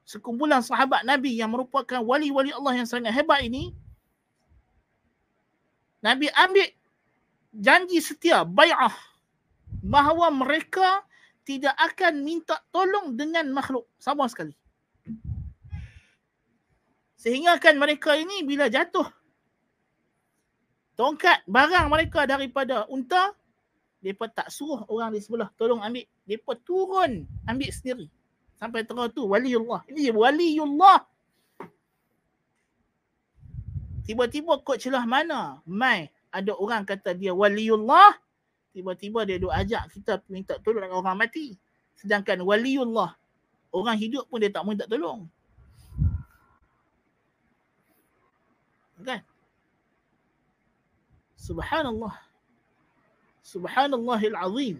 Sekumpulan sahabat Nabi yang merupakan wali-wali Allah yang sangat hebat ini, Nabi ambil janji setia, bai'ah, bahawa mereka tidak akan minta tolong dengan makhluk sama sekali. Sehingga kan mereka ini bila jatuh tongkat barang mereka daripada unta, mereka tak suruh orang di sebelah tolong ambil. Mereka turun ambil sendiri. Sampai terang tu waliullah. Ini waliullah. Tiba-tiba kot celah mana? Mai. Ada orang kata dia waliullah, tiba-tiba dia duk ajak kita minta tolong dengan orang mati. Sedangkan waliullah, orang hidup pun dia tak minta tolong. Kan? Subhanallah. Subhanallahil azim.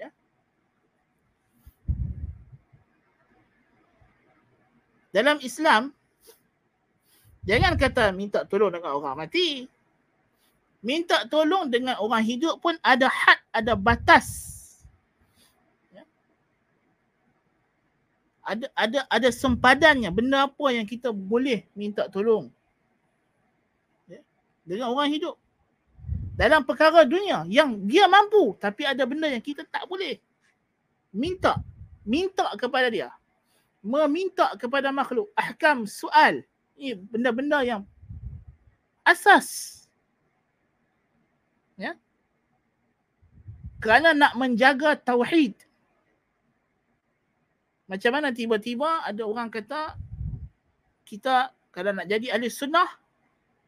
Ya? Dalam Islam, jangan kata minta tolong dengan orang mati. Minta tolong dengan orang hidup pun ada had, ada batas. Ya. Ada ada ada sempadannya benda apa yang kita boleh minta tolong. Ya. Dengan orang hidup. Dalam perkara dunia yang dia mampu tapi ada benda yang kita tak boleh. Minta. Minta kepada dia. Meminta kepada makhluk. Ahkam, soal. Ini benda-benda yang asas. Ya? Kerana nak menjaga tauhid. Macam mana tiba-tiba ada orang kata kita kalau nak jadi ahli sunnah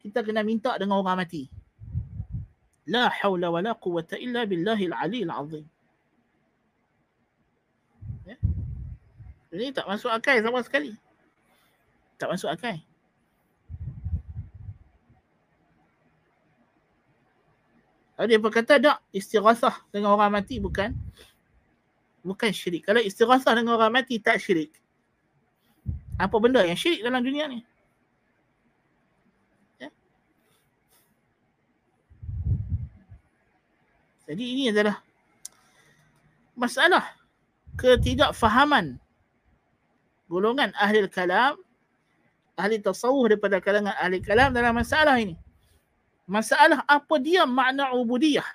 kita kena minta dengan orang mati. La haula wala quwwata illa billahil aliyil azim. Ya? Ini tak masuk akal sama sekali. Tak masuk akal. Dia berkata tak, istighasah dengan orang mati bukan bukan syirik. Kalau istighasah dengan orang mati tak syirik, apa benda yang syirik dalam dunia ni? Ya? Jadi ini adalah masalah ketidakfahaman golongan ahli kalam, ahli tasawuf daripada kalangan ahli kalam dalam masalah ini. Masalah apa dia makna ubudiyah?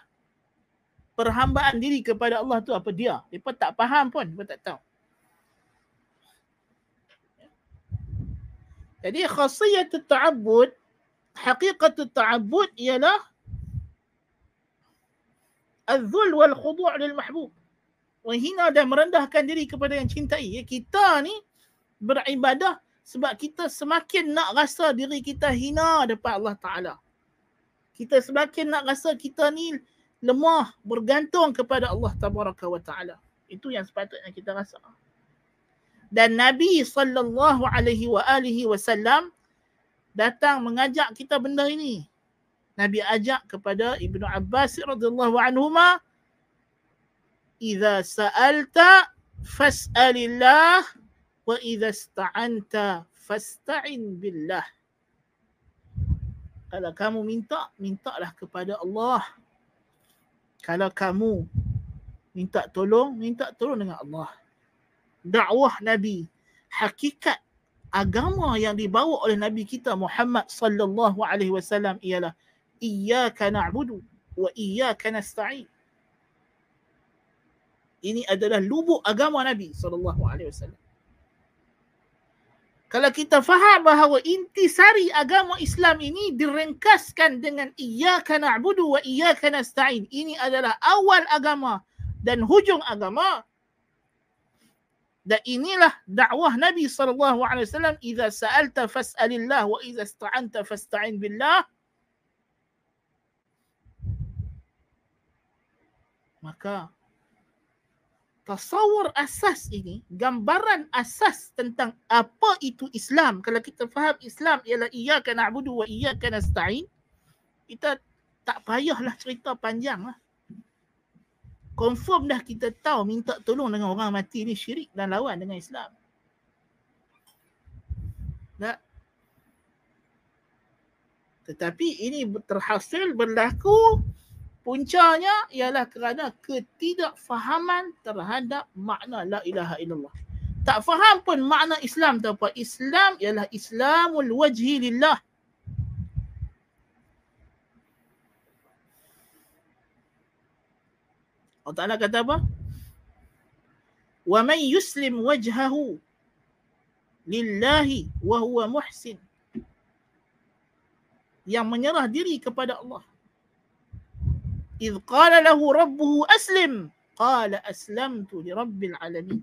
Perhambaan diri kepada Allah tu apa dia? Mereka tak faham pun, mereka tak tahu. Jadi khasiyat ta'abbud, hakikat ta'abbud ialah az-zul wal khudu' lil mahbub. Menghina dan merendahkan diri kepada yang cintai. Kita ni beribadah sebab kita semakin nak rasa diri kita hina depan Allah Ta'ala. Kita semakin nak rasa kita ni lemah, bergantung kepada Allah Tabaraka wa Ta'ala. Itu yang sepatutnya kita rasa. Dan Nabi sallallahu alaihi wa alihi wasallam datang mengajak kita benda ini. Nabi ajak kepada Ibnu Abbas radhiyallahu anhuma, "Idza sa'alta fas'alillah wa idza ista'anta fasta'in billah." Kalau kamu minta, mintalah kepada Allah. Kalau kamu minta tolong, minta tolong dengan Allah. Dakwah Nabi, hakikat agama yang dibawa oleh Nabi kita Muhammad sallallahu alaihi wasallam ialah iyyaka na'budu wa iyyaka nasta'in. Ini adalah lubuk agama Nabi sallallahu alaihi wasallam. Kalau kita faham bahawa intisari agama Islam ini direngkaskan dengan iyyaka na'budu wa iyyaka nasta'in, ini adalah awal agama dan hujung agama. Dan inilah dakwah Nabi sallallahu alaihi wasallam, "Idza sa'alta fas'alillah wa idza ista'anta fasta'in billah." Maka tasawur asas ini, gambaran asas tentang apa itu Islam. Kalau kita faham Islam ialah iyyaka na'budu wa iyyaka nasta'in, kita tak payahlah cerita panjang lah. Confirm dah kita tahu minta tolong dengan orang mati ni syirik dan lawan dengan Islam. Tak? Tetapi ini terhasil berlaku, puncanya ialah kerana ketidakfahaman terhadap makna la ilaha illallah. Tak faham pun makna Islam tu apa. Islam ialah Islamul wajhi lillah. Allah Ta'ala kata apa? "Wa man yuslim wajhahu lillahi wa huwa muhsin." Yang menyerah diri kepada Allah. "Idh qala lahu rabbuhu aslim, qala aslamtu li rabbil alamin."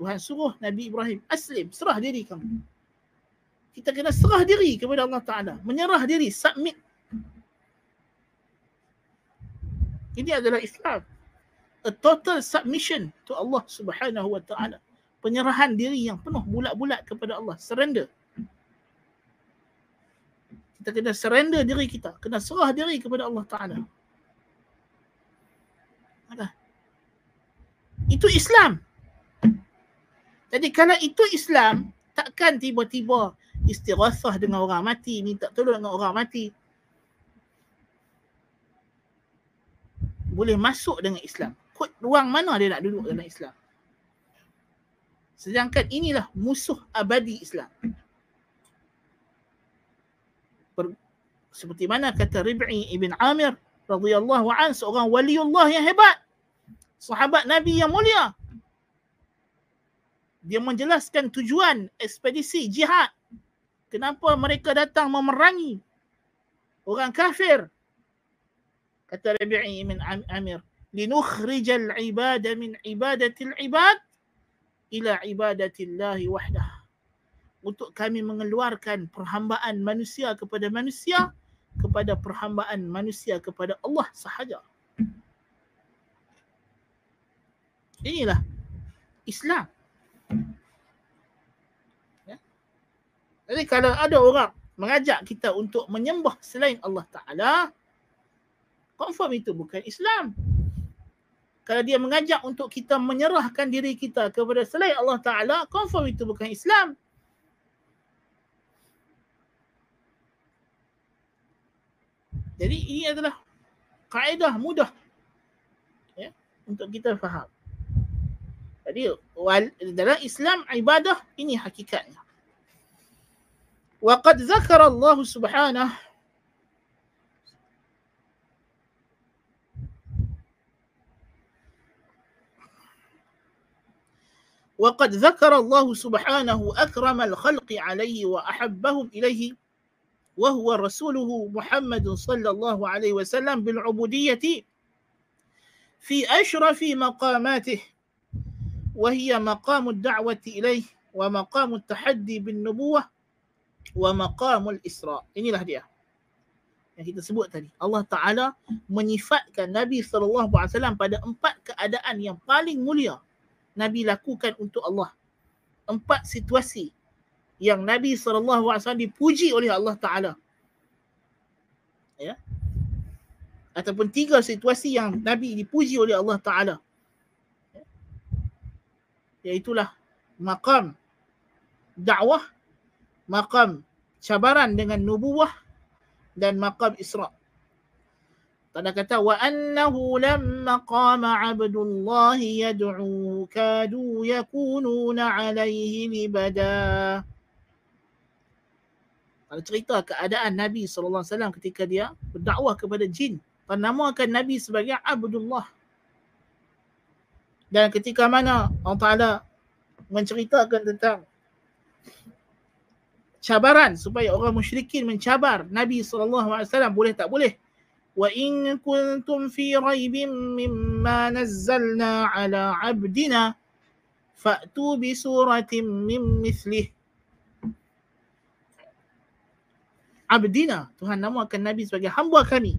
Tuhan suruh Nabi Ibrahim, aslim, serah diri kamu. Kita kena serah diri kepada Allah Ta'ala, menyerah diri, submit. Ini adalah Islam, a total submission to Allah Subhanahu wa Ta'ala, penyerahan diri yang penuh bulat-bulat kepada Allah, surrender. Kita kena surrender diri kita, kena serah diri kepada Allah Ta'ala. Itu Islam. Jadi kalau itu Islam, takkan tiba-tiba istighasah dengan orang mati, minta tolong dengan orang mati. Boleh masuk dengan Islam. Kod ruang mana dia nak duduk dalam Islam? Sedangkan inilah musuh abadi Islam. Seperti mana kata Rib'i Ibn Amir radhiyallahu an, seorang waliullah yang hebat, sahabat Nabi yang mulia, dia menjelaskan tujuan ekspedisi jihad, kenapa mereka datang memerangi orang kafir. Kata Rib'i Ibn Amir, "Linukhrijal ibada min ibadatil ibad ila ibadatillahi wahdah." Untuk kami mengeluarkan perhambaan manusia kepada manusia kepada perhambaan manusia kepada Allah sahaja. Inilah Islam. Ya? Jadi kalau ada orang mengajak kita untuk menyembah selain Allah Ta'ala, confirm itu bukan Islam. Kalau dia mengajak untuk kita menyerahkan diri kita kepada selain Allah Ta'ala, confirm itu bukan Islam. Jadi ini adalah kaedah mudah, ya, untuk kita faham. Jadi dalam Islam ibadah ini hakikatnya. Wa qad zakara Allah Subhanahu وقد ذكر الله سبحانه أكرم الخلق عليه وأحبهم إليه وهو رسوله محمد صلى الله عليه وسلم بالعبودية في أشرف مقاماته وهي مقام الدعوة إليه ومقام التحدي بالنبوة ومقام الإسراء. Inilah dia yang kita sebut tadi. Allah Ta'ala menyifatkan Nabi sallallahu alaihi wasallam pada empat keadaan yang paling mulia Nabi lakukan untuk Allah. Empat situasi yang Nabi sallallahu alaihi wasallam dipuji oleh Allah Ta'ala, ya? Ataupun tiga situasi yang Nabi dipuji oleh Allah Ta'ala, ya? Iaitulah maqam dakwah, maqam cabaran dengan nubuwah, dan maqam Isra. Tanda kata wa annahu lamma qama abdullah yad'u kadu yakununa alaihi libada. Ada cerita keadaan Nabi sallallahu alaihi wasallam ketika dia berdakwah kepada jin. Penamakan Nabi sebagai Abdullah. Dan ketika mana Allah Taala menceritakan tentang cabaran supaya orang musyrikin mencabar Nabi sallallahu alaihi wasallam, boleh tak boleh? Wa in kuntum fi raibin mimma nazzalna ala abdina fa'tu bi suratin min mislih. Abdina, Tuhan namakan Nabi sebagai hamba kami.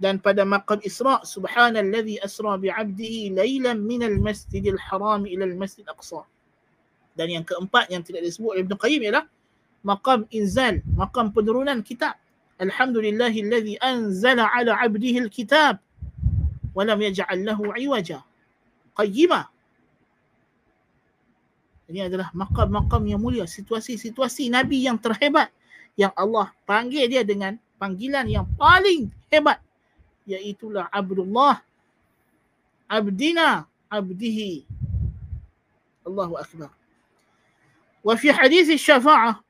Dan pada maqam Isra, subhanallazi asra bi abdihi laylan minal masjidil haram ila al masjid aqsa. Dan yang keempat yang tidak disebut oleh Ibn Qayyim ialah maqam inzal, maqam penurunan kitab. Alhamdulillahillazi anzala ala abdihi alkitab wa lam yaj'al lahu iwaja qayyima. Ini adalah maqam-maqam yang mulia, situasi-situasi Nabi yang terhebat yang Allah panggil dia dengan panggilan yang paling hebat, iaitulah Abdullah, Abdina, Abdihi. Allahu Akbar. وفي حديث الشفاعة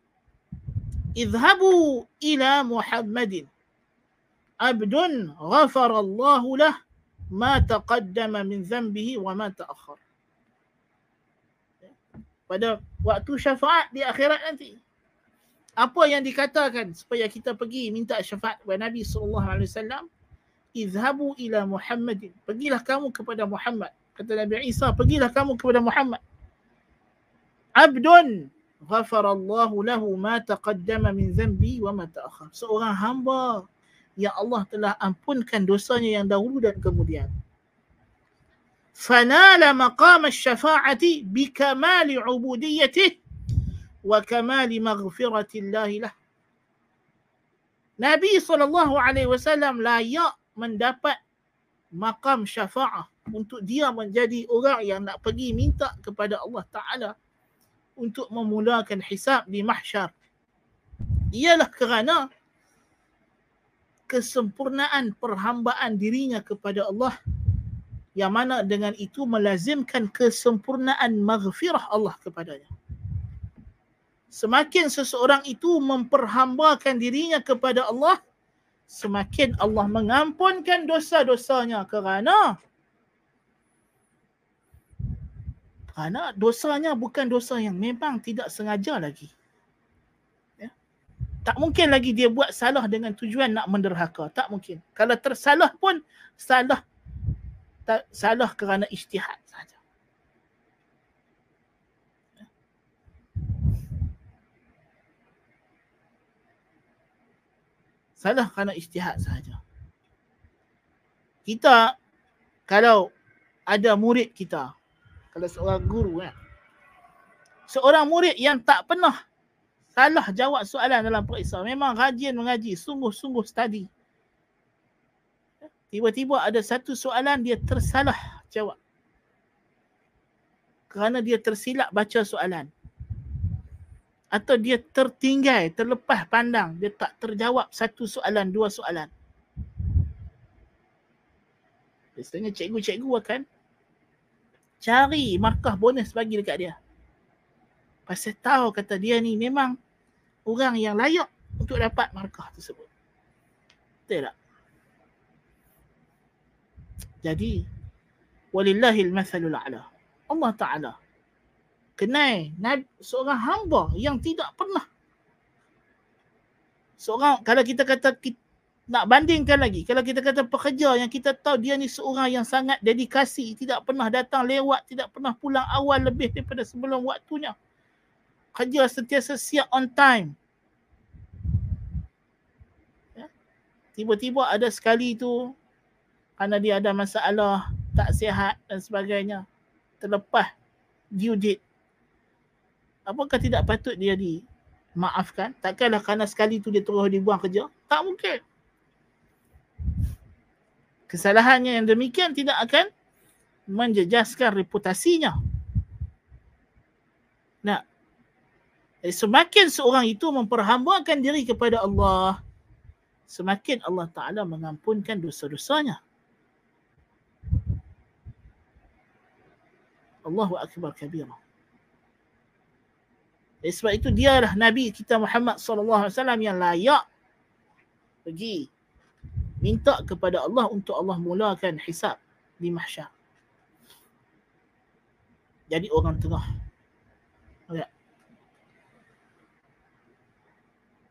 اذهبوا إلى محمد عبد غفر الله له ما تقدم من ذنبه وما تأخر. Pada waktu syafaat di akhirat nanti, apa yang dikatakan supaya kita pergi minta syafaat kepada Nabi sallallahu alaihi wasallam? Izhabu ila Muhammadin, pergilah kamu kepada Muhammad. Kata Nabi Isa, pergilah kamu kepada Muhammad. Abdun ghafarallahu lahu ma taqaddama min dhanbi wa ma ta'akhkhar. Seorang hamba yang Allah telah ampunkan dosanya yang dahulu dan kemudian. Fanala maqam asy-syafa'ati bi kamali 'ubudiyyatihi wa kamali maghfiratillahi lah. Nabi sallallahu alaihi wasallam layak mendapat maqam syafa'ah untuk dia menjadi orang yang nak pergi minta kepada Allah Ta'ala untuk memulakan hisab di mahsyar, ialah kerana kesempurnaan perhambaan dirinya kepada Allah, yang mana dengan itu melazimkan kesempurnaan maghfirah Allah kepadanya. Semakin seseorang itu memperhambakan dirinya kepada Allah, semakin Allah mengampunkan dosa-dosanya, kerana Kerana dosanya bukan dosa yang memang tidak sengaja lagi, ya? Tak mungkin lagi dia buat salah dengan tujuan nak menderhaka. Tak mungkin. Kalau tersalah pun salah tak, salah kerana ijtihad sahaja, ya? Salah kerana ijtihad sahaja. Kita, kalau ada murid kita, kalau seorang guru, kan? Seorang murid yang tak pernah salah jawab soalan dalam periksa, memang rajin mengaji, sungguh-sungguh study, tiba-tiba ada satu soalan dia tersalah jawab kerana dia tersilap baca soalan, atau dia tertinggal, terlepas pandang, dia tak terjawab satu soalan, dua soalan. Biasanya cikgu-cikgu akan cari markah bonus bagi dekat dia, pasal tahu kata dia ni memang orang yang layak untuk dapat markah tersebut. Betul tak? Jadi walillahil mathalul a'la. Allah Ta'ala kenai seorang hamba yang tidak pernah. Seorang, kalau kita kata kita, nak bandingkan lagi, kalau kita kata pekerja yang kita tahu dia ni seorang yang sangat dedikasi, tidak pernah datang lewat, tidak pernah pulang awal lebih daripada sebelum waktunya, kerja sentiasa siap on time, ya? Tiba-tiba ada sekali tu kerana dia ada masalah, tak sihat dan sebagainya, terlepas due date, apakah tidak patut dia dimaafkan? Takkanlah kerana sekali tu dia terus dibuang kerja? Tak mungkin. Kesalahannya yang demikian tidak akan menjejaskan reputasinya. Nah, semakin seorang itu memperhambakan diri kepada Allah, semakin Allah Ta'ala mengampunkan dosa-dosanya. Allahu Akbar kabira. Sebab itu dialah Nabi kita Muhammad sallallahu alaihi wasallam yang layak pergi minta kepada Allah untuk Allah mulakan hisab di mahsyar. Jadi orang tengah. Lihat.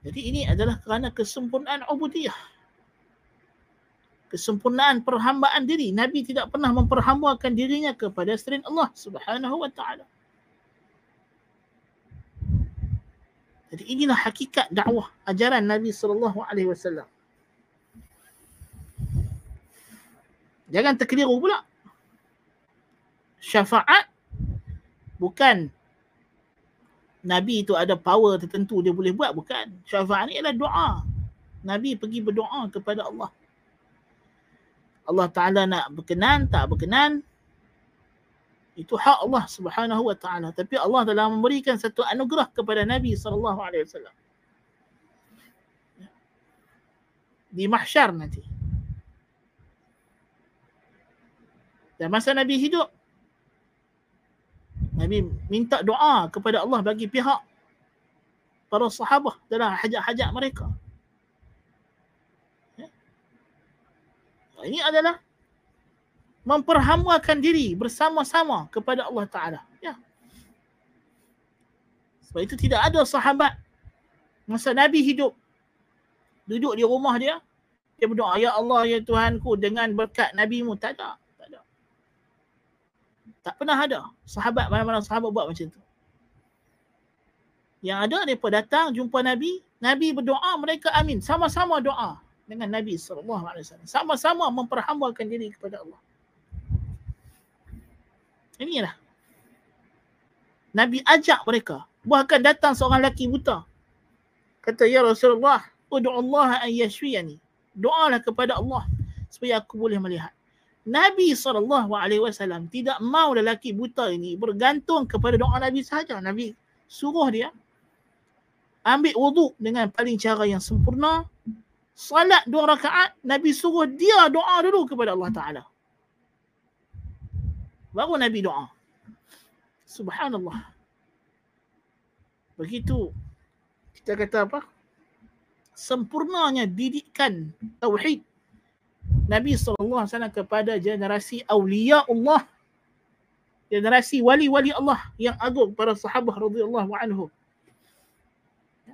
Jadi ini adalah kerana kesempurnaan ubudiyah. Kesempurnaan perhambaan diri. Nabi tidak pernah memperhambakan dirinya kepada selain Allah Subhanahu wa ta'ala. Jadi inilah hakikat dakwah ajaran Nabi sallallahu alaihi wasallam. Jangan terkeliru pula. Syafaat bukan Nabi itu ada power tertentu dia boleh buat, bukan. Syafaat ni adalah doa. Nabi pergi berdoa kepada Allah. Allah Ta'ala nak berkenan, tak berkenan, itu hak Allah Subhanahu wa ta'ala. Tapi Allah telah memberikan satu anugerah kepada Nabi sallallahu alaihi wasallam. Di mahsyar nanti. Dan masa Nabi hidup, Nabi minta doa kepada Allah bagi pihak para sahabah dalam hajat-hajat mereka. Ya. Ini adalah memperhambakan diri bersama-sama kepada Allah Ta'ala. Ya. Sebab itu tidak ada sahabat masa Nabi hidup, duduk di rumah dia, dia berdoa, Ya Allah, Ya Tuhanku, dengan berkat Nabi-Mu. Tak ada. Tak pernah ada sahabat, mana-mana sahabat buat macam tu. Yang ada mereka datang jumpa Nabi, Nabi berdoa, mereka amin. Sama-sama doa dengan Nabi sallallahu alaihi wasallam. Sama-sama memperhambakan diri kepada Allah. Inilah. Nabi ajak mereka. Bahkan datang seorang lelaki buta. Kata, Ya Rasulullah, Udu'allaha an yashfiyani. Doalah kepada Allah supaya aku boleh melihat. Nabi sallallahu alaihi wasallam tidak mahu lelaki buta ini bergantung kepada doa Nabi sahaja. Nabi suruh dia ambil wuduk dengan paling cara yang sempurna. Salat dua rakaat, Nabi suruh dia doa dulu kepada Allah Ta'ala. Baru Nabi doa. Subhanallah. Begitu kita kata apa? Sempurnanya didikan tauhid Nabi sallallahu alaihi wasallam kepada generasi awliya Allah, generasi wali-wali Allah yang agung, para sahabah radhiyallahu anhum,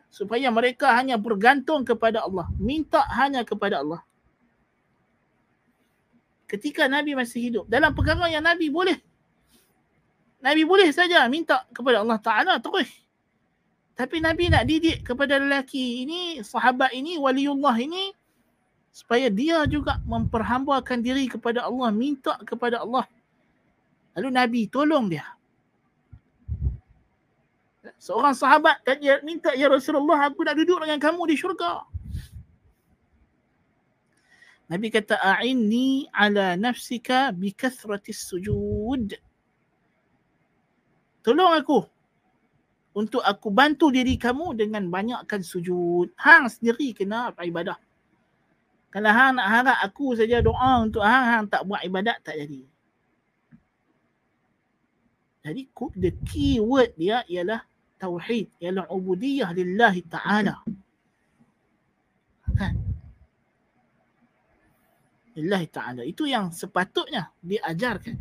supaya mereka hanya bergantung kepada Allah, minta hanya kepada Allah. Ketika Nabi masih hidup, dalam perkara yang Nabi boleh, Nabi boleh saja minta kepada Allah Ta'ala terus. Tapi Nabi nak didik kepada lelaki ini, sahabat ini, waliullah ini, supaya dia juga memperhambakan diri kepada Allah, minta kepada Allah. Lalu Nabi tolong dia. Seorang sahabat minta, Ya Rasulullah, aku nak duduk dengan kamu di syurga. Nabi kata, A'inni ala nafsika bi kathratis sujud. Tolong aku untuk aku bantu diri kamu dengan banyakkan sujud. Hang sendiri kena ibadah. Kalau hang nak harap aku saja doa untuk hang, hang tak buat ibadat, tak jadi. Jadi the key word dia ialah tauhid, ialah ubudiyah lillahi ta'ala. Kan? Lillahi ta'ala. Itu yang sepatutnya diajarkan.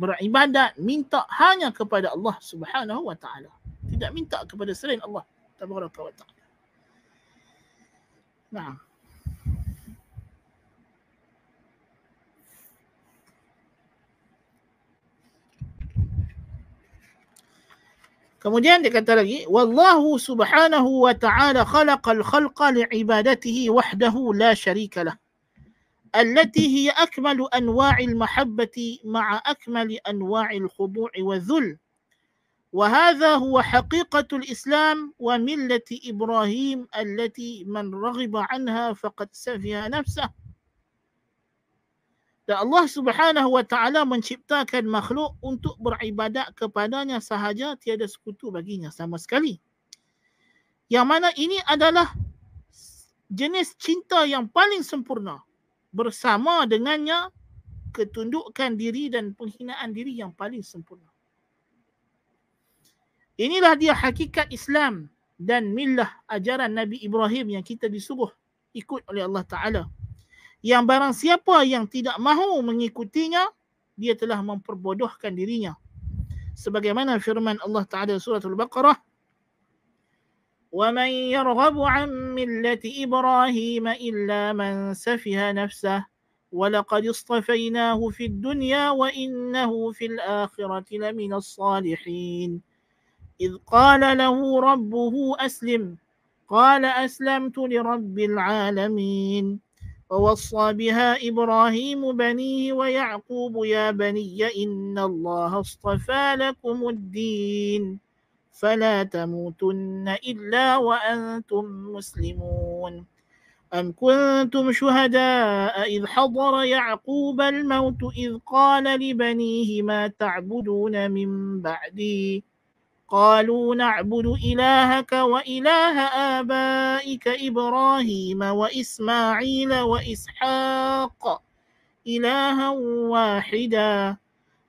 beribadat, minta hanya kepada Allah Subhanahu wa taala. Tidak minta kepada selain Allah Tabaraka wa taala. Nah. Kemudian dia kata lagi, wallahu subhanahu wa ta'ala khalaqal khalqa li'ibadatihi wahdahu la syarika lah allati hiya akmalu anwa'il mahabbati ma'a akmali anwa'il khudu'i wa dhul wa hadha huwa haqiqatul islam wa millati ibrahim allati man raghiba anha faqad safiha nafsah. Dan Allah Subhanahu wa taala menciptakan makhluk untuk beribadat kepadanya sahaja, tiada sekutu baginya sama sekali. Yang mana ini adalah jenis cinta yang paling sempurna. Bersama dengannya ketundukan diri dan penghinaan diri yang paling sempurna. Inilah dia hakikat Islam dan millah ajaran Nabi Ibrahim yang kita disuruh ikut oleh Allah Taala. Yang barang siapa yang tidak mahu mengikutinya, dia telah memperbodohkan dirinya. Sebagaimana firman Allah Ta'ala surah Al-Baqarah, وَمَنْ يَرْغَبُ عَنْ مِلَّةِ إِبْرَاهِيمَ إِلَّا مَنْ سَفِهَ نَفْسَهُ وَلَقَدْ اصْطَفَيْنَاهُ فِي الدُّنْيَا وَإِنَّهُ فِي الْآخِرَةِ لَمِنَ الصَّالِحِينَ إِذْ قَالَ لَهُ رَبُّهُ أَسْلِمْ قَالَ أَسْلَمْتُ لِرَبِّ الْعَالَمِينَ ووصى بها إبراهيم بنيه ويعقوب يا بني إن الله اصطفى لكم الدين فلا تموتن إلا وأنتم مسلمون أم كنتم شهداء إذ حضر يعقوب الموت إذ قال لبنيه ما تعبدون من بعدي قالوا نعبد إلهك وإله آبائك إبراهيم وإسماعيل وإسحاق إلها واحدا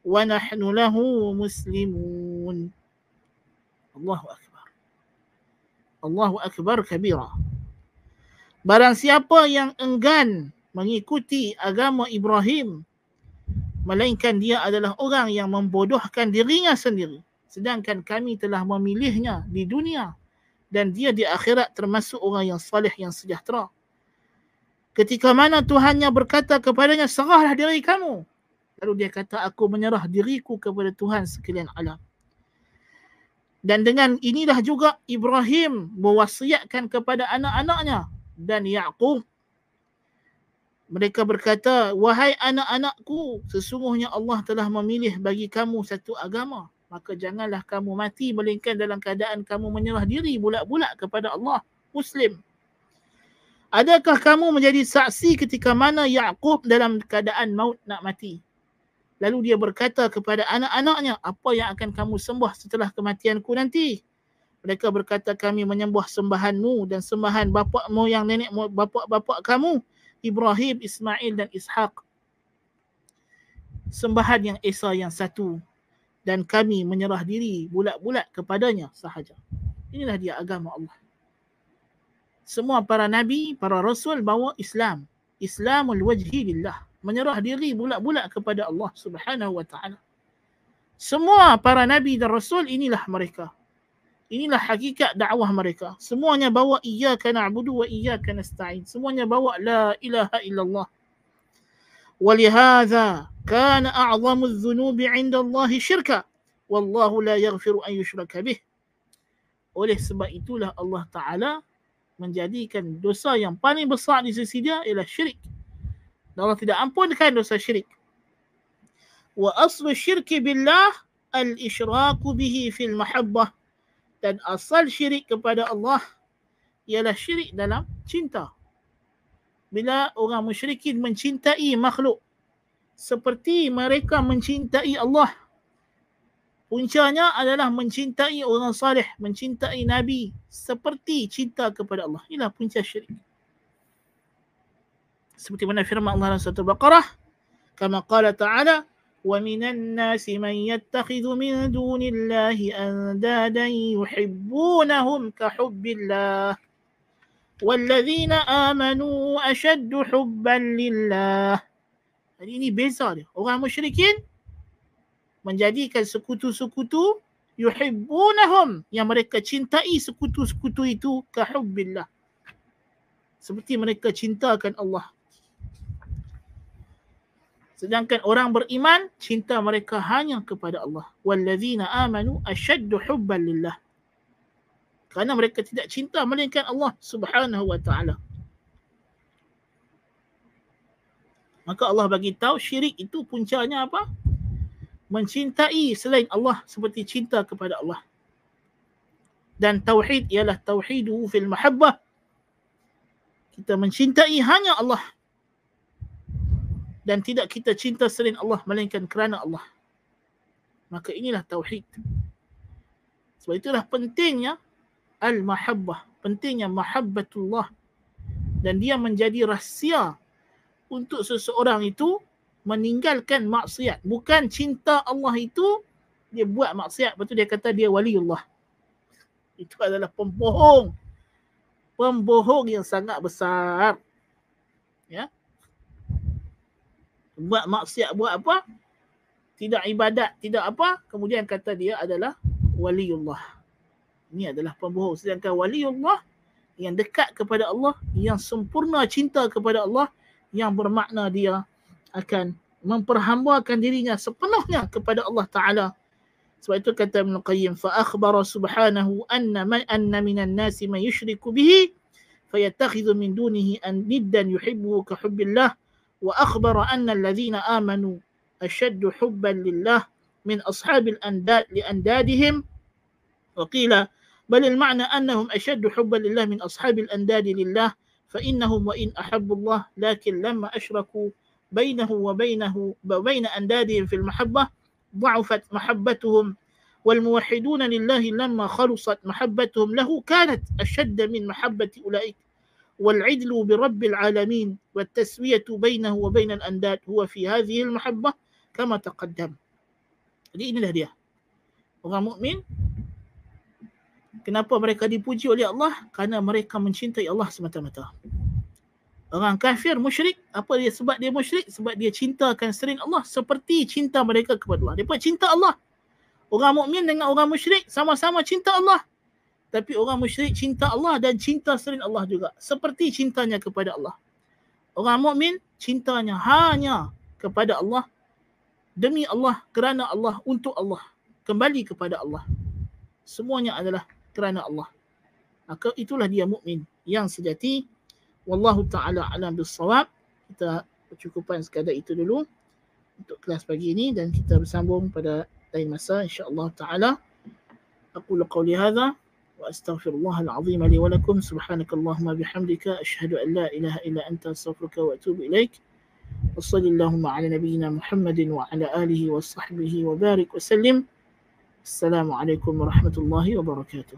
ونحن له مسلمون. الله أكبر, الله أكبر كبيرا. Barang siapa yang enggan mengikuti agama Ibrahim, melainkan dia adalah orang yang membodohkan dirinya sendiri. Sedangkan kami telah memilihnya di dunia dan dia di akhirat termasuk orang yang salih yang sejahtera. Ketika mana Tuhannya berkata kepadanya, serahlah diri kamu. Lalu dia kata, aku menyerah diriku kepada Tuhan sekalian alam. Dan dengan inilah juga Ibrahim mewasiatkan kepada anak-anaknya dan Yaqub. Mereka berkata, wahai anak-anakku, sesungguhnya Allah telah memilih bagi kamu satu agama. Maka janganlah kamu mati melainkan dalam keadaan kamu menyerah diri bulat-bulat kepada Allah, Muslim. Adakah kamu menjadi saksi ketika mana Yaqub dalam keadaan maut nak mati? Lalu dia berkata kepada anak-anaknya, apa yang akan kamu sembah setelah kematianku nanti? Mereka berkata, kami menyembah sembahanmu dan sembahan bapa moyang nenek bapa-bapa kamu, Ibrahim, Ismail dan Ishaq. Sembahan yang esa yang satu. Dan kami menyerah diri bulat-bulat kepadanya sahaja. Inilah dia agama Allah. Semua para nabi, para rasul bawa Islam. Islamul wajhi lillah. Menyerah diri bulat-bulat kepada Allah Subhanahu wa ta'ala. Semua para nabi dan rasul inilah mereka. Inilah hakikat dakwah mereka. Semuanya bawa iyyaka na'budu wa iyyaka nasta'in. Semuanya bawa la ilaha illallah. ولهذا كان أعظم الذنوب عند الله شركا والله لا يغفر أن يشرك به. Oleh sebab itulah Allah Ta'ala menjadikan dosa yang paling besar di sisi dia ialah syirik. Dan Allah tidak ampunkan dosa syirik. Wa aslu syirki billah al-ishraku bihi fil mahabbah. Dan asal syirik kepada Allah ialah syirik dalam cinta. Bila orang musyrikin mencintai makhluk seperti mereka mencintai Allah, puncanya adalah mencintai orang salih, mencintai Nabi seperti cinta kepada Allah. Inilah punca syirik. Seperti mana firman Allah dalam surah Al-Baqarah, kama qala ta'ala, wa minan nasi man yattakhidhu min dunillahi andadan yuhibbunahum ka hubbillah وَالَّذِينَ آمَنُوا أَشَدُّ حُبًّا لِلَّهِ. Jadi ini beza dia. Orang musyrikin menjadikan sekutu-sekutu yuhibbunahum, yang mereka cintai sekutu-sekutu itu kahubbillah, seperti mereka cintakan Allah. Sedangkan orang beriman, cinta mereka hanya kepada Allah. Wallazina amanu ashaddu hubban lillah. Kerana mereka tidak cinta melainkan Allah Subhanahu wa ta'ala. Maka Allah bagi tahu syirik itu puncanya apa? Mencintai selain Allah seperti cinta kepada Allah. Dan tauhid ialah tauhidu fil mahabbah. Kita mencintai hanya Allah. Dan tidak kita cinta selain Allah melainkan kerana Allah. Maka inilah tauhid. Sebab itulah pentingnya al-mahabbah, pentingnya mahabbatullah. Dan dia menjadi rahsia untuk seseorang itu meninggalkan maksiat. Bukan cinta Allah itu dia buat maksiat, lepas tu dia kata dia waliullah. Itu adalah pembohong. Pembohong yang sangat besar. Ya. Buat maksiat, buat apa? Tidak ibadat, tidak apa? Kemudian kata dia adalah waliullah. Ini adalah pembohong. Sedangkan waliullah yang dekat kepada Allah, yang sempurna cinta kepada Allah, yang bermakna dia akan memperhambakan dirinya sepenuhnya kepada Allah Ta'ala. Sebab itu kata Ibn Qayyim, فَأَخْبَرَ سُبْحَانَهُ أَنَّ مِنَ النَّاسِ مَنْ يُشْرِكُ بِهِ فَيَتَّخِذُ مِنْ دُونِهِ أَنِّدًّا يُحِبُّهُ كَحُبِّ اللَّهِ وَأَخْبَرَ أَنَّ الَّذِينَ آمَنُوا أَشَدُّ حُبًّا لِلَّهِ مِنْ أَصْحَابِ الْأَنْدَادِ لِأَنْدَادِهِمْ وَقِيلَ بَلِ الْمَعْنَى أَنَّهُمْ أَشَدُّ حُبًّا لِلَّهِ مِنْ أَصْحَابِ الْأَنْدَادِ لِلَّهِ فَإِنَّهُمْ وَإِنْ أَحَبُّوا اللَّهَ لَكِنْ لَمَّا أَشْرَكُوا بَيْنَهُ وَبَيْنَهُ وَبَيْنَ أَنْدَادِهِمْ فِي الْمَحَبَّةِ ضَعُفَتْ مَحَبَّتُهُمْ وَالْمُوَحِّدُونَ لِلَّهِ لَمَّا خَلُصَتْ مَحَبَّتُهُمْ لَهُ كَانَتْ أَشَدَّ مِنْ مَحَبَّةِ أُولَئِكَ وَالْعِدْلُ بِرَبِّ الْعَالَمِينَ وَالتَّسْوِيَةُ بَيْنَهُ وَبَيْنَ الْأَنْدَادِ هُوَ فِي هَذِهِ الْمَحَبَّةِ كَمَا تَقَدَّمَ. Jadi inilah dia orang mukmin. Kenapa mereka dipuji oleh Allah? Kerana mereka mencintai Allah semata-mata. Orang kafir, musyrik, apa dia sebab dia musyrik? Sebab dia cintakan selain Allah seperti cinta mereka kepada Allah. Mereka cinta Allah. Orang mukmin dengan orang musyrik sama-sama cinta Allah. Tapi orang musyrik cinta Allah dan cinta selain Allah juga. Seperti cintanya kepada Allah. Orang mukmin cintanya hanya kepada Allah. Demi Allah, kerana Allah, untuk Allah. Kembali kepada Allah. Semuanya adalah kerana Allah. Maka itulah dia mukmin yang sejati. Wallahu ta'ala alam bis-shawab. Kita bercukupan sekadar itu dulu untuk kelas pagi ini, dan kita bersambung pada lain masa insya-Allah ta'ala. Aqulu qawli hadza wa astaghfirullahal azim li wa lakum. Subhanakallahumma bihamdika ashhadu an la ilaha illa anta astaghfiruka wa atubu ilaik. Wassallallahu ala nabiyyina Muhammadin wa ala alihi wa sahbihi wa barik wa sallim. Assalamualaikum warahmatullahi wabarakatuh.